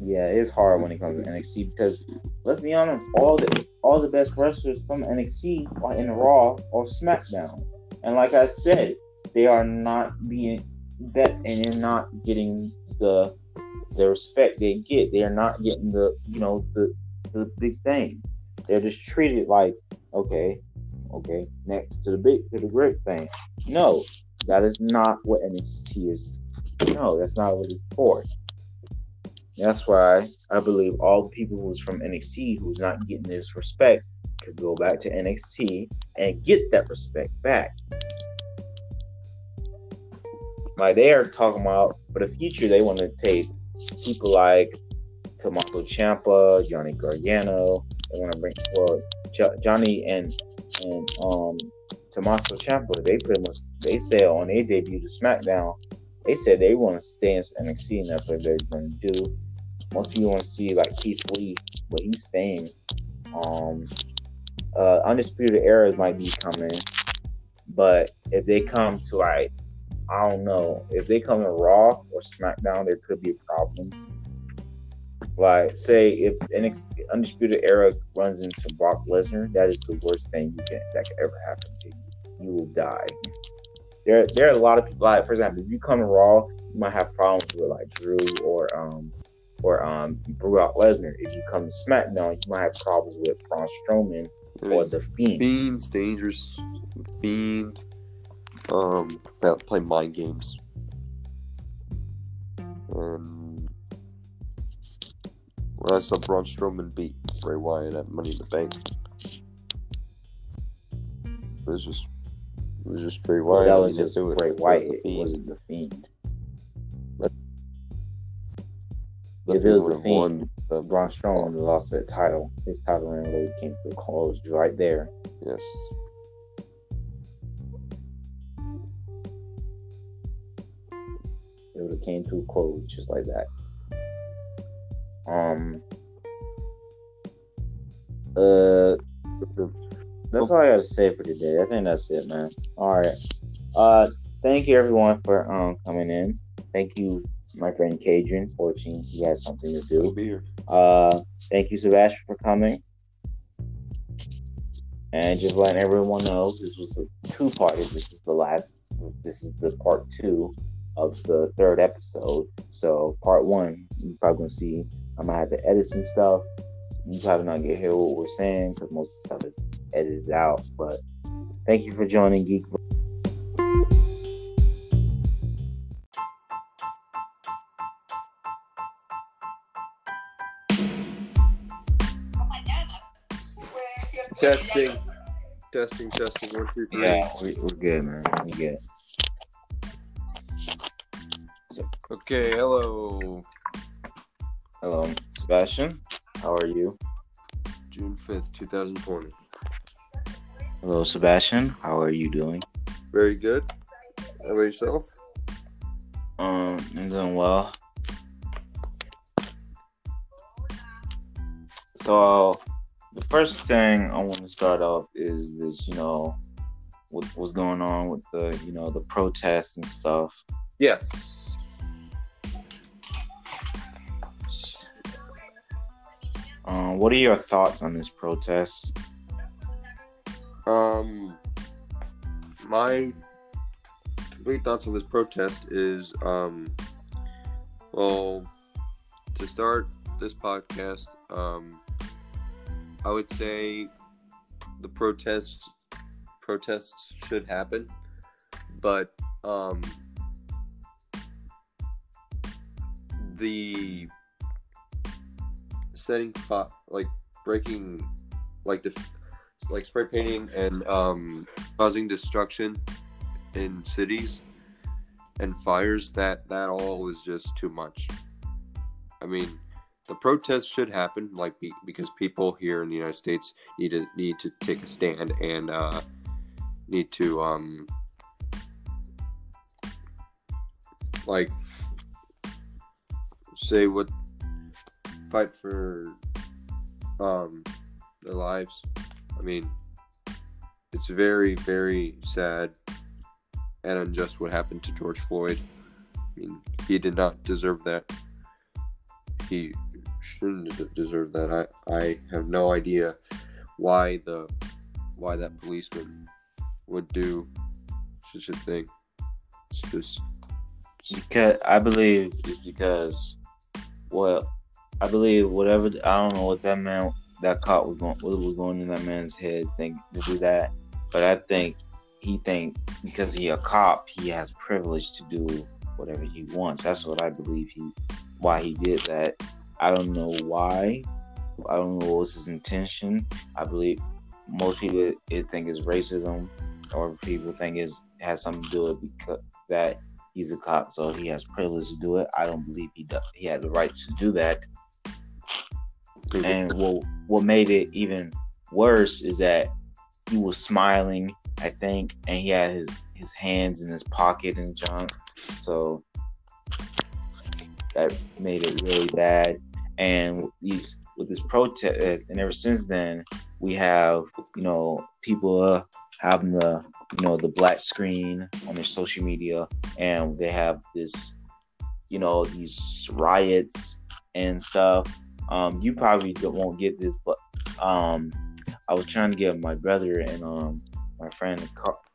Yeah, it's hard when it comes to NXT because let's be honest, all the best wrestlers from NXT are in Raw or SmackDown, and like I said, they are not being bet and they're not getting the respect they get. They are not getting the big thing. They're just treated like okay, next to the great thing. No, that is not what NXT is. No, that's not what it's for. That's why I believe all people who's from NXT who's not getting this respect could go back to NXT and get that respect back. Like they are talking about for the future, they want to take people like Tommaso Ciampa, Johnny Gargano. They want to bring Johnny and Tommaso Ciampa. They pretty much they said on their debut to SmackDown. They said they want to stay in NXT and that's what they're going to do. Most of you want to see like Keith Lee, but he's staying. Undisputed Eras might be coming, but if they come to like, I don't know, if they come to Raw or SmackDown, there could be problems. Like, say if NXT Undisputed Era runs into Brock Lesnar, that is the worst thing that could ever happen to you. You will die. There are a lot of people. Like for example, if you come to Raw, you might have problems with like Drew or Brock Lesnar. If you come to SmackDown, you might have problems with Braun Strowman or the Fiend. Fiend's dangerous. Fiend. They'll play mind games. When I saw Braun Strowman beat Bray Wyatt at Money in the Bank, it was just. It was just Bray Wyatt. That was just Bray Wyatt. It wasn't the Fiend. If it was the Fiend, Braun Strowman lost that title. His title really came to a close right there. Yes. It would have came to a close just like that. That's all I gotta say for today. I think that's it, man. All right. Thank you everyone for coming in. Thank you, my friend Cajun 14. He has something to do. He'll be here. Thank you, Sebastian, for coming. And just letting everyone know, this was a two-part. This is the part two of the third episode. So part one, you're probably gonna see. I'm gonna have to edit some stuff. You probably not gonna hear what we're saying because most of the stuff is edited out. But thank you for joining Geek. Testing. 1, 2, 3. Yeah, we're good, man. We're good. Okay, hello. Hello, Sebastian. How are you? June 5th, 2020. Hello, Sebastian. How are you doing? Very good. How about yourself? I'm doing well. So the first thing I want to start off is this, you know, what's going on with the, you know, the protests and stuff. Yes. What are your thoughts on this protest? My complete thoughts on this protest is, well, to start this podcast, I would say the protests should happen, but the setting fire, like breaking, like the. Like spray painting and causing destruction in cities and fires, that all is just too much. I mean, the protests should happen, like because people here in the United States need to take a stand and need to like say what, fight for their lives. I mean, it's very, very sad and unjust what happened to George Floyd. I mean, he did not deserve that. He shouldn't deserve that. I have no idea why that policeman would do such a thing. It's just because I believe it's because whatever I don't know what that meant. That cop was going in that man's head, think to do that, but I think he thinks because he a cop, he has privilege to do whatever he wants. That's what I believe why he did that. I don't know why. I don't know what was his intention. I believe most people think it's racism, or people think it has something to do with because that he's a cop, so he has privilege to do it. I don't believe he had the right to do that. And what made it even worse is that he was smiling, I think, and he had his hands in his pocket and junk. So that made it really bad. And with this protest, and ever since then, we have, you know, people having the, you know, the black screen on their social media, and they have this, you know, these riots and stuff. You probably won't get this, but I was trying to get my brother and my friend,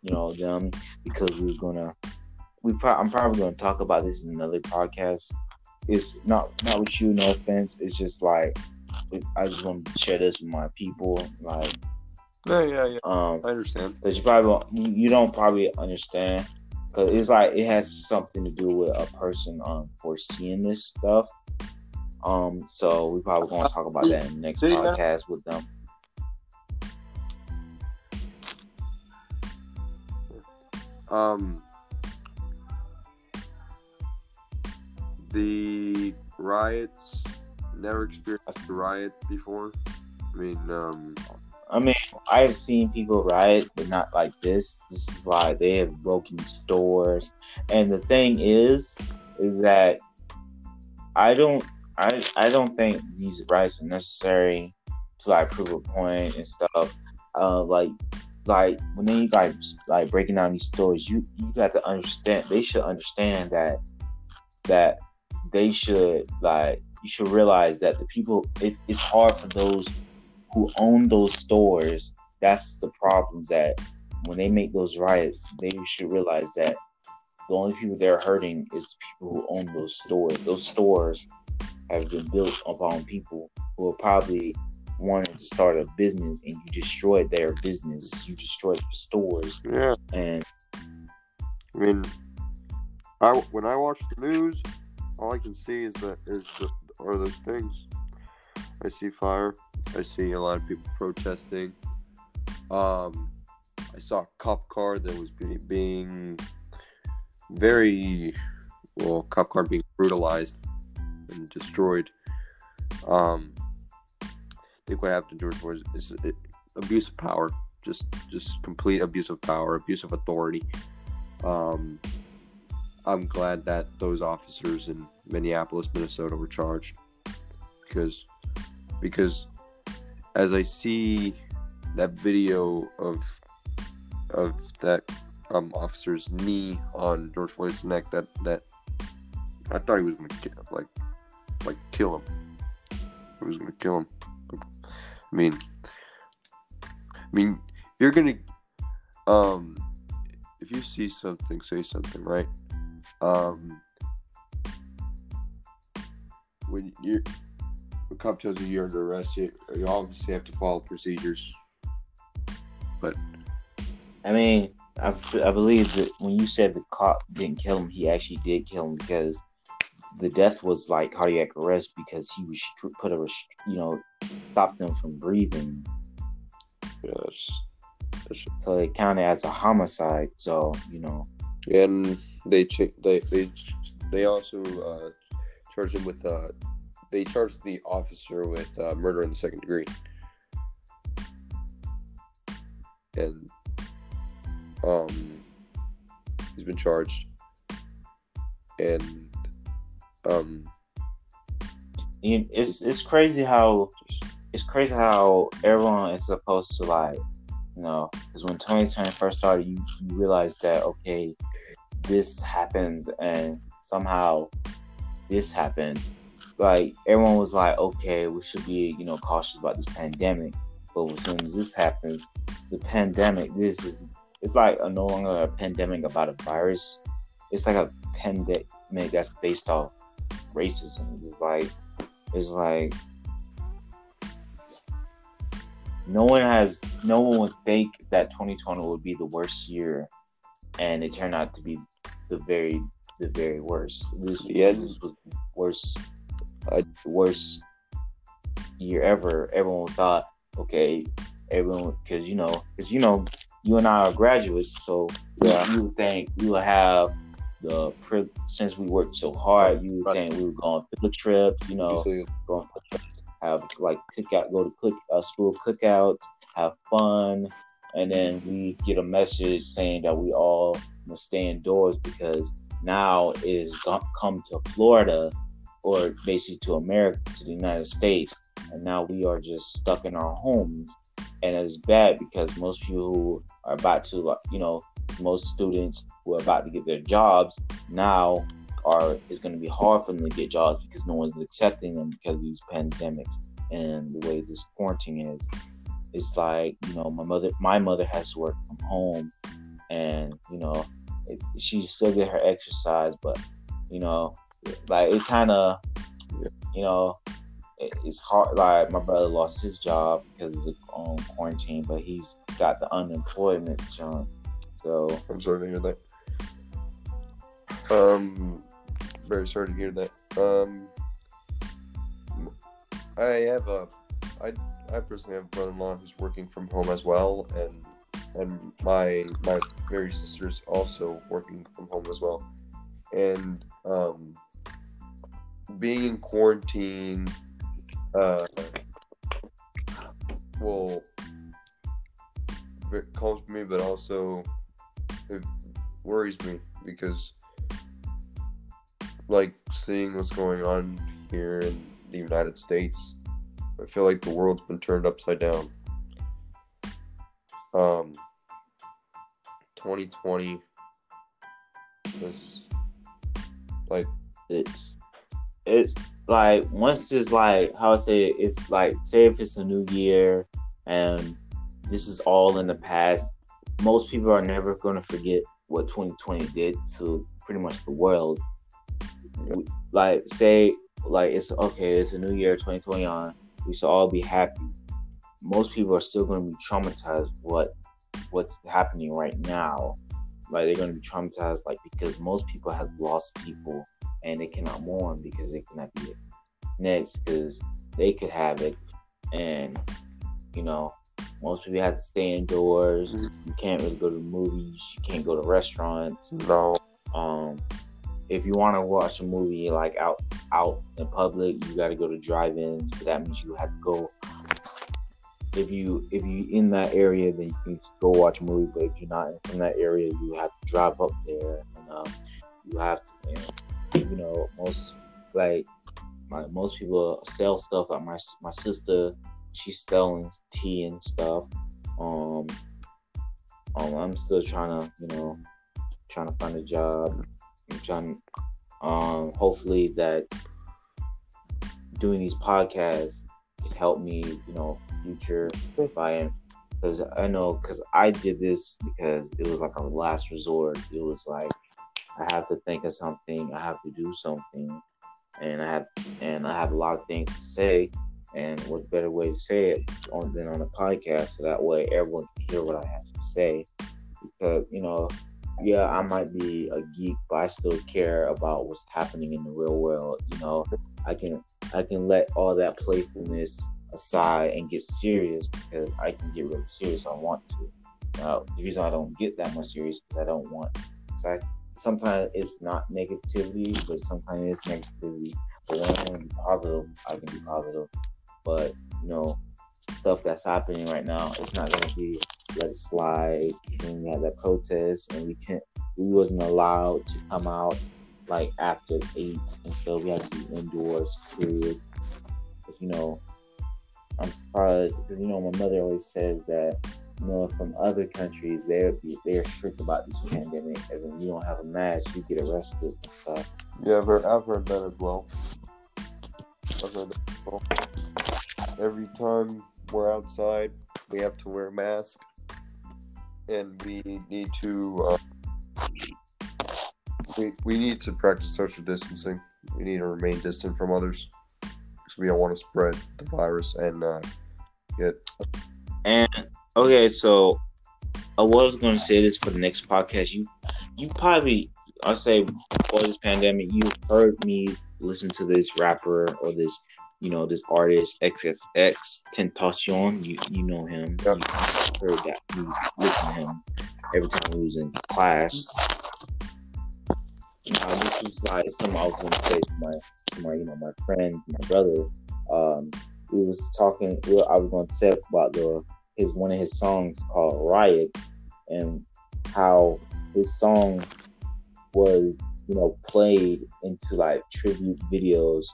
you know, them, because I'm probably gonna talk about this in another podcast. It's not with you, no offense. It's just like I just want to share this with my people, like yeah. I understand, because you don't probably understand, because it's like it has something to do with a person foreseeing this stuff. So we probably gonna talk about that in the next podcast with them. The riots, never experienced a riot before. I mean, I have seen people riot, but not like this. This is like they have broken stores, and the thing is that I don't think these rights are necessary to like prove a point and stuff. Like when they like breaking down these stories, you got to understand. They should understand that they should like you should realize that the people. It's hard for those who own those stores. That's the problems that when they make those riots, they should realize that the only people they're hurting is people who own those stores. Those stores have been built upon people who are probably wanting to start a business, and you destroyed their business. You destroyed the stores. Yeah. And I mean, when I watch the news, all I can see are those things. I see fire. I see a lot of people protesting. I saw a cop car that was being cop car being brutalized and destroyed. I think what happened to George Floyd is abuse of power, just complete abuse of power, abuse of authority. I'm glad that those officers in Minneapolis, Minnesota were charged because as I see that video of that officer's knee on George Floyd's neck, that I thought he was gonna like kill him. He was gonna kill him. I mean, you're gonna if you see something, say something, right? When you a cop tells you you're under arrest, you obviously have to follow procedures. But I mean, I believe that when you said the cop didn't kill him, he actually did kill him because the death was like cardiac arrest because he was stopped them from breathing. Yes. So they counted as a homicide. So and they also charged him with they charged the officer with murder in the second degree. And he's been charged. And it's crazy how everyone is supposed to like, because when 2020 first started, you realize that okay, this happens and somehow this happened. Like everyone was like, okay, we should be cautious about this pandemic. But as soon as this happens, the pandemic, it's like no longer a pandemic about a virus. It's like a pandemic that's based off racism. It's like no one would think that 2020 would be the worst year, and it turned out to be the very worst. This was the worst year ever. Everyone thought, okay, because you and I are graduates, so yeah, you would think we would have the since we worked so hard, you would think we would go on field trips, go on field trips, have like cookout, go to school cookouts, have fun, and then we get a message saying that we all must stay indoors because now it is come to Florida or basically to America, to the United States, and now we are just stuck in our homes. And it's bad because most people who are about to, most students who are about to get their jobs now it's going to be hard for them to get jobs because no one's accepting them because of these pandemics and the way this quarantine is. It's like, my mother has to work from home and, she still get her exercise, but, it kind of, it's hard. Like my brother lost his job because of the quarantine, but he's got the unemployment jump. So I'm sorry to hear that. Very sorry to hear that. I personally have a brother-in-law who's working from home as well, and my very sister's also working from home as well, and being in quarantine will calms me, but also it worries me because like seeing what's going on here in the United States, I feel like the world's been turned upside down. 2020 is like it's like once it's like how I say it, if like say if it's a new year and this is all in the past, most people are never gonna forget what 2020 did to pretty much the world. Like say like it's a new year, 2020 on, we should all be happy. Most people are still going to be traumatized what's happening right now. Like they're going to be traumatized like because most people have lost people and they cannot mourn because they cannot be next because they could have it. And most people have to stay indoors. You can't really go to movies, you can't go to restaurants. No. If you want to watch a movie like out in public, you got to go to drive-ins. But that means you have to go. If you in that area, then you can go watch a movie. But if you're not from that area, you have to drive up there. And You have to, and, you know, most people sell stuff. Like my sister, she's selling tea and stuff. I'm still trying to find a job. I'm trying. Hopefully that doing these podcasts can help me, future buying. Because I did this because it was like a last resort. It was like I have to think of something. I have to do something, and I have a lot of things to say. And what better way to say it than on a podcast? So that way, everyone can hear what I have to say. Because I might be a geek, but I still care about what's happening in the real world. I can let all that playfulness aside and get serious, because I can get really serious. I want to. The reason I don't get that much serious is because I don't want. Sometimes it's not negativity, but sometimes it's negativity. But when I can be positive, I can be positive. But stuff that's happening right now, it's not going to be let it slide. And we had that protest, and we wasn't allowed to come out like after 8, and so we had to be indoors. Period. But, I'm surprised because my mother always says that from other countries they're strict about this pandemic. And when you don't have a mask, you get arrested and stuff. Yeah, I've heard that as well. Every time we're outside, we have to wear a mask, and we need to we need to practice social distancing. We need to remain distant from others. We don't want to spread the virus and get. And okay, so I was going to say this for the next podcast. You probably, I say, before this pandemic, you heard me listen to this rapper or this, this artist XXX Tentacion. You know him. Yep. You heard that. You listen to him every time he was in class. This was like something I was going to say to my friend, my brother. We was talking. I was going to say about one of his songs called "Riot" and how his song was, played into like tribute videos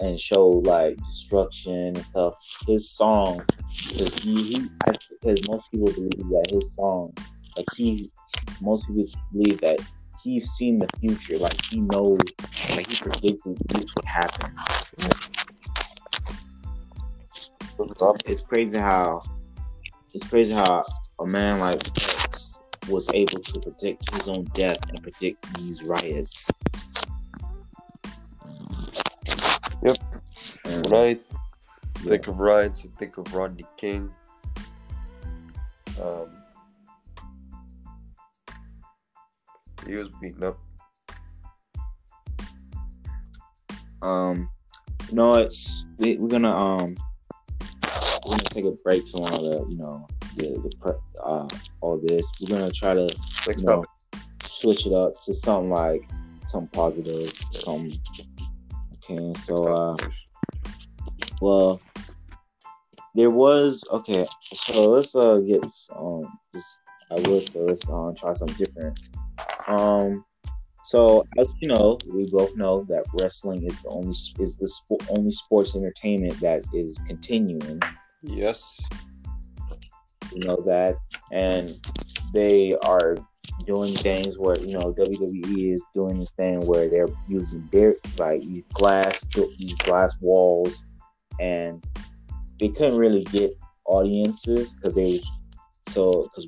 and showed like destruction and stuff. His song, because most people believe that his song, like most people believe that. He's seen the future, like he knows, like he predicted this would happen. It's crazy how a man like X was able to predict his own death and predict these riots. Yep. When I think of riots, I think of Rodney King. He was beaten up. We're gonna take a break from all the, all this. We're gonna try to, switch it up to something like something positive. Okay, so let's try something different. So as you know, we both know that wrestling is the only sports entertainment that is continuing. Yes, we know that, and they are doing things where WWE is doing this thing where they're using these glass walls, and they couldn't really get audiences because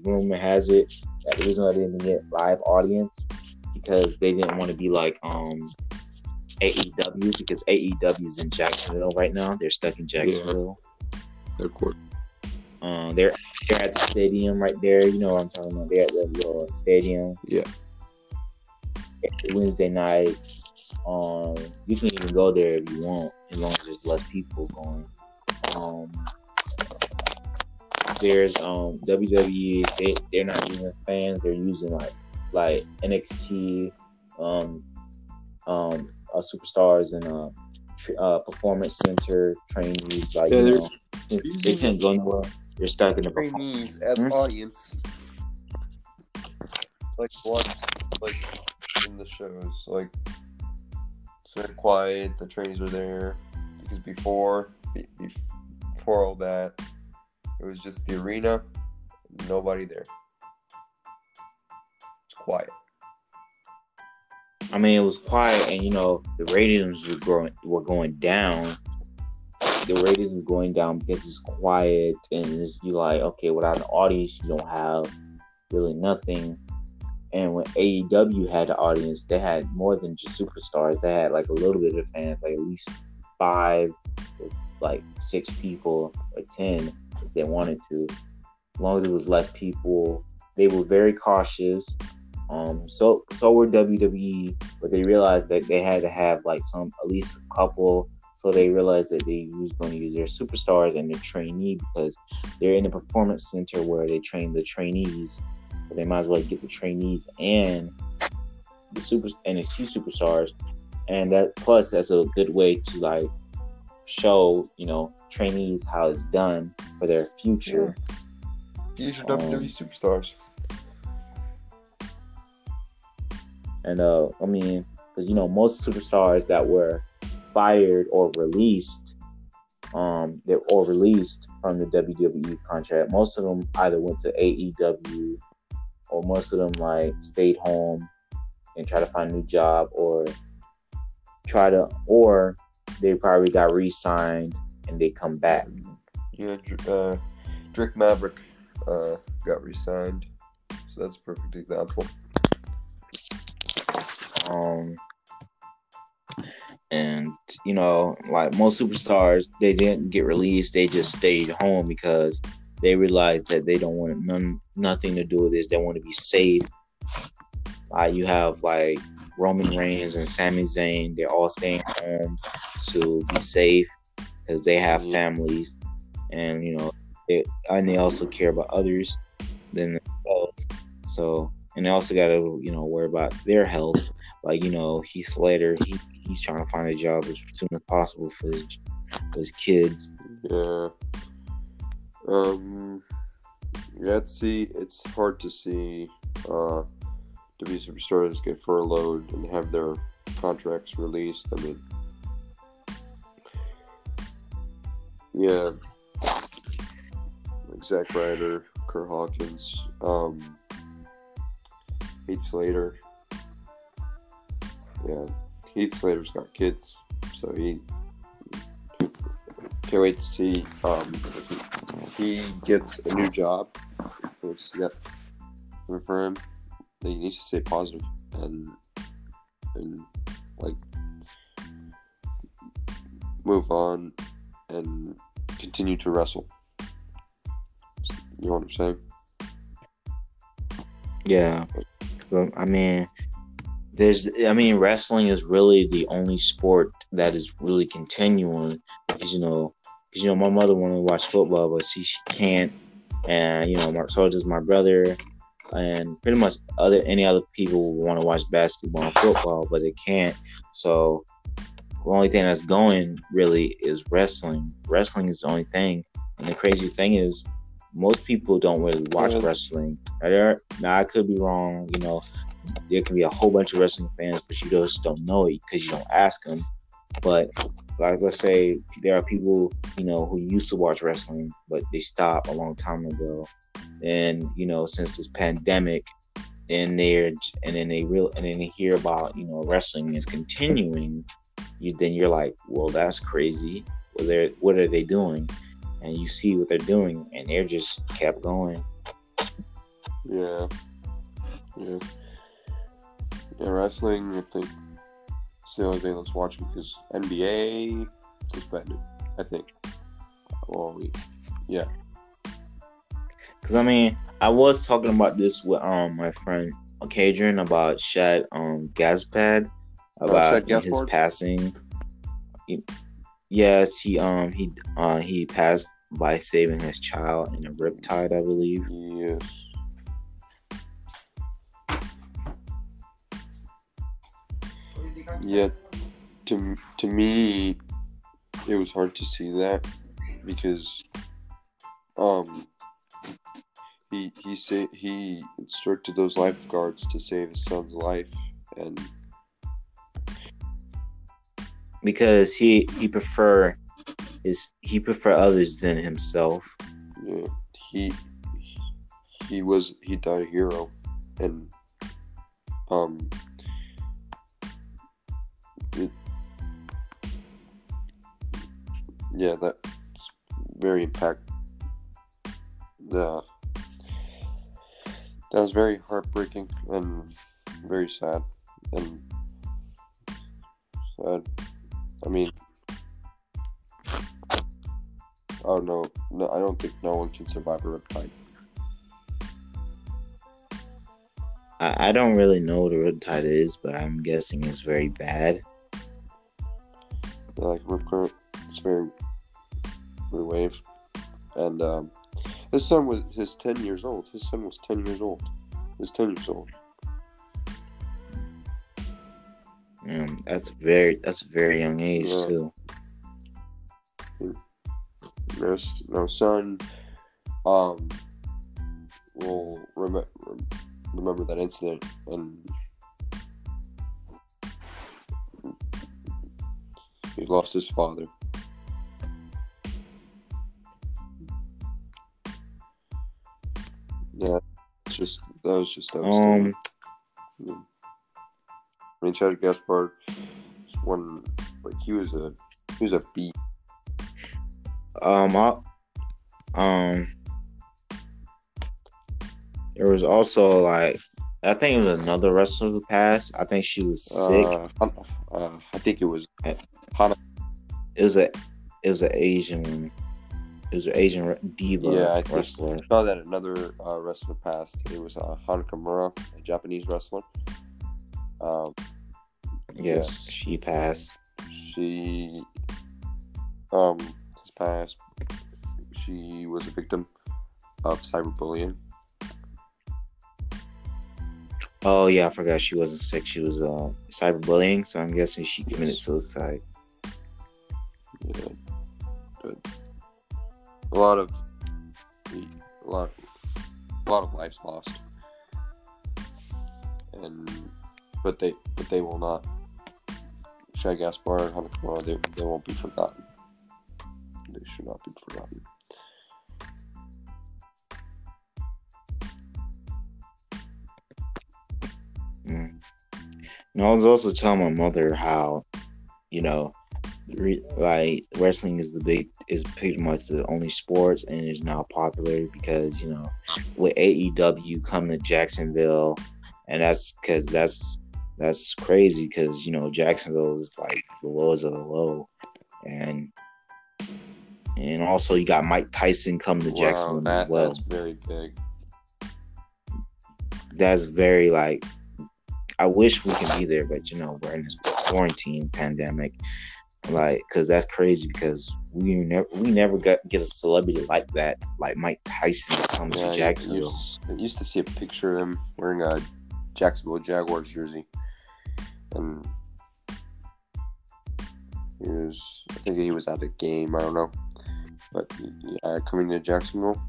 rumor has it that the reason why they didn't get live audience because they didn't want to be like AEW, because AEW is in Jacksonville right now. They're stuck in Jacksonville. Yeah. They're cool. They're at the stadium right there. You know what I'm talking about? They're at the little stadium. Yeah. Every Wednesday night. You can even go there if you want, as long as there's less people going. There's WWE. They're not using fans. They're using like NXT, superstars and performance center trainees. Like they can't go nowhere. They're stuck in the trainees as audience. Like what? Like in the shows. Like, it's very quiet. The trains were there. Because before all that, it was just the arena. Nobody there. It's quiet. I mean, it was quiet, and, you know, the ratings were going down. The ratings were going down because it's quiet, and it's be like, okay, without an audience, you don't have really nothing. And when AEW had an audience, they had more than just superstars. They had, like, a little bit of fans, like, at least 5, like, 6 people, or 10, if they wanted to. As long as it was less people, they were very cautious. So were WWE, but they realized that they had to have like some, at least a couple. So they realized that they was going to use their superstars and their trainee, because they're in the performance center where they train the trainees. So they might as well get the trainees and the two superstars, and that plus that's a good way to like show, you know, trainees how it's done for their future. These are WWE superstars. And, I mean, because, you know, most superstars that were fired or released, from the WWE contract, most of them either went to AEW, or most of them, like, stayed home and tried to find a new job, or they probably got re-signed and they come back. Yeah, Drake Maverick got re-signed, so that's a perfect example. And you know, like most superstars, they didn't get released. They just stayed home because they realized that they don't want nothing to do with this. They want to be safe. You have like Roman Reigns and Sami Zayn. They're all staying home to be safe because they have families, and you know, they also care about others than themselves. So, and they also got to, you know, worry about their health. Like, you know, Heath Slater, he's trying to find a job as soon as possible for his kids. Yeah. It's hard to see WWE superstars get furloughed and have their contracts released. I mean, yeah, like Zack Ryder, Curt Hawkins, Heath Slater. Yeah, Heath Slater's got kids, so he can't wait to see he gets a new job. Yep, for him, he needs to stay positive and like move on and continue to wrestle. You know what I'm saying? Yeah, I mean. Wrestling is really the only sport that is really continuing. Because my mother wanted to watch football, but she can't. And, you know, so does my brother. And pretty much any other people want to watch basketball and football, but they can't. So the only thing that's going really is wrestling. Wrestling is the only thing. And the crazy thing is, most people don't really watch wrestling. Now, I could be wrong, you know. There can be a whole bunch of wrestling fans, but you just don't know it because you don't ask them. But, like, let's say there are people, you know, who used to watch wrestling, but they stopped a long time ago. And, you know, since this pandemic, and then they hear about, you know, wrestling is continuing. Then you're like, well, that's crazy. Well, what are they doing? And you see what they're doing, and they're just kept going. Yeah. Yeah, wrestling, I think it's the only thing that's watching because NBA suspended, I think. Yeah. Because, I mean, I was talking about this with my friend Cajun about Shad Gaspard, about his passing. He passed by saving his child in a riptide, I believe. Yes. Yeah, to me, it was hard to see that because he instructed those lifeguards to save his son's life, And because he prefer others than himself. Yeah, he died a hero, and that's very that was very heartbreaking and very sad. And I don't think no one can survive a riptide. I don't really know what a riptide is, but I'm guessing it's very bad. Like rip current, it's very wave, and his son was 10 years old. His son was 10 years old. He's 10 years old. That's a very young age too. No son will remember that incident, and he lost his father. Yeah, that was yeah. I mean, Chad Gaspard, he was a beast. There was also I think it was another wrestler who passed. I think she was sick. I think it was Hana. It was an Asian woman. It was an Asian diva wrestler. I saw that another wrestler passed. It was Hana Kimura, a Japanese wrestler. Yes, she passed. She has passed. She was a victim of cyberbullying. Oh yeah, I forgot she wasn't sick. She was cyberbullying, so I'm guessing she committed suicide. Yeah, good. A lot of lives lost, and but they will not. Chad Gaspar and Hana Kimura, they won't be forgotten. They should not be forgotten. And I was also telling my mother how, wrestling is pretty much the only sports, and it's now popular because with AEW coming to Jacksonville, and that's crazy because Jacksonville is like the lowest of the low, and also you got Mike Tyson coming to Jacksonville as well. That's very big. That's very I wish we could be there, but we're in this quarantine pandemic, because that's crazy. Because we never get a celebrity like that, like Mike Tyson, that comes to Jacksonville. I used to see a picture of him wearing a Jacksonville Jaguars jersey, and I think he was at a game. I don't know, but coming to Jacksonville,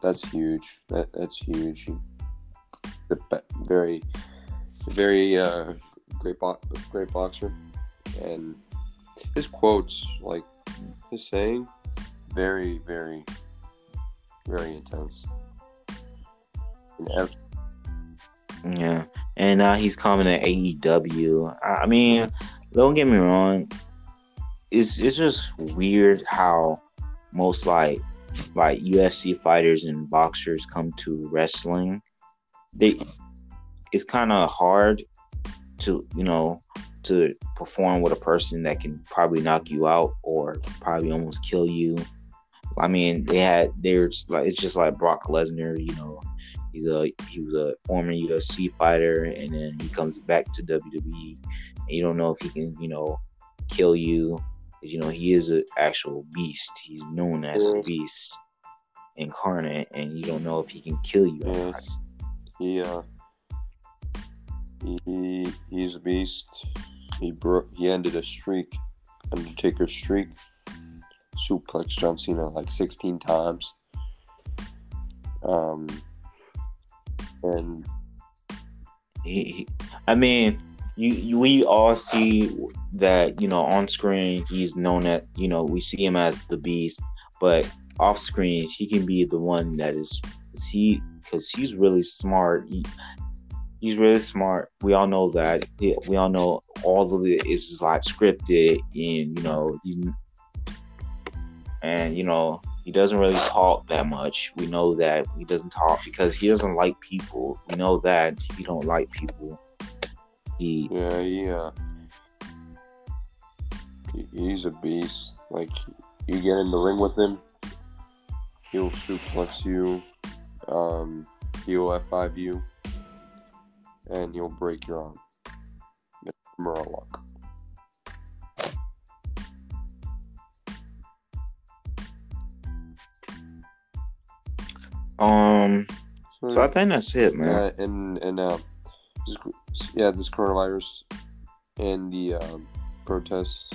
that's huge. That's huge. Very. Very great boxer, and his quotes, his saying, very, very, very intense. Yeah, and now he's coming at AEW. I mean, don't get me wrong, it's just weird how most like UFC fighters and boxers come to wrestling. It's kind of hard to, to perform with a person that can probably knock you out or probably almost kill you. I mean, it's just like Brock Lesnar, he was a former UFC fighter, and then he comes back to WWE, and you don't know if he can, kill you. He is an actual beast. He's known as a beast incarnate, and you don't know if he can kill you or not. Yeah. He's a beast. He ended a streak, Undertaker streak, suplex John Cena 16 times. And I mean, we all see that, you know, on screen he's known that, you know, we see him as the Beast, but off screen he can be the one that is because he's really smart. He's really smart. We all know that. We all know all of it is like scripted, and you know, he doesn't really talk that much. We know that he doesn't talk because he doesn't like people. We know that he don't like people. He's a beast. Like, you get in the ring with him, he'll suplex you, he'll F5 you, and you'll break your arm. It's Murloc. So I think that's it, man. This coronavirus and the protests.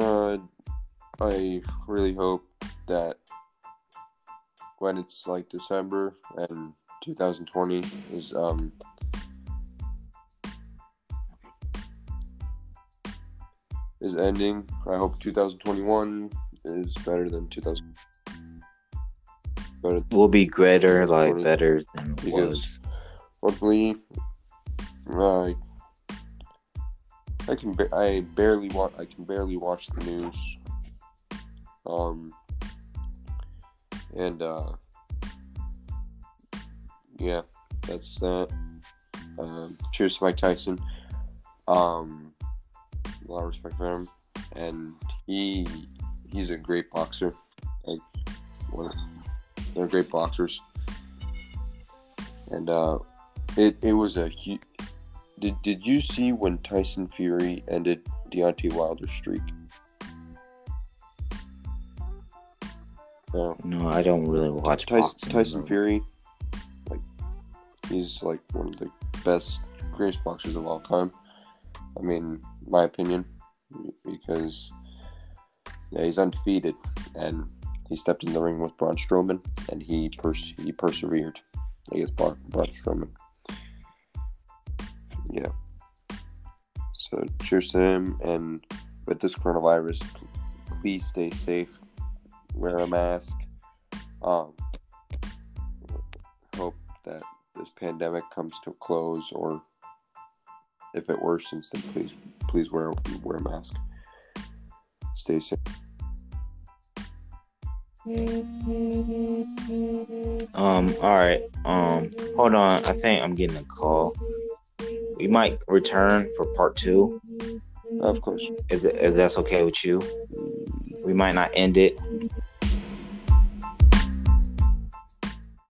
I really hope that when it's like December and 2020 is ending. I hope 2021 is better than 2000. Will be greater, like better than it was. Hopefully, I can barely watch the news. That's that. Cheers to Mike Tyson. A lot of respect for him, and he's a great boxer. Like, they're great boxers, and it was a huge. Did you see when Tyson Fury ended Deontay Wilder's streak? No, I don't really watch boxing. Tyson Fury, like, he's like one of the greatest boxers of all time. I mean, my opinion, because he's undefeated, and he stepped in the ring with Braun Strowman, and he persevered against Braun Strowman. Yeah. So, cheers to him. And with this coronavirus, please stay safe. Wear a mask. Hope that this pandemic comes to a close, or if it worsens, then please wear a mask. Stay safe. Alright, hold on, I think I'm getting a call. We might return for part 2. Of course. If that's okay with you. We might not end it.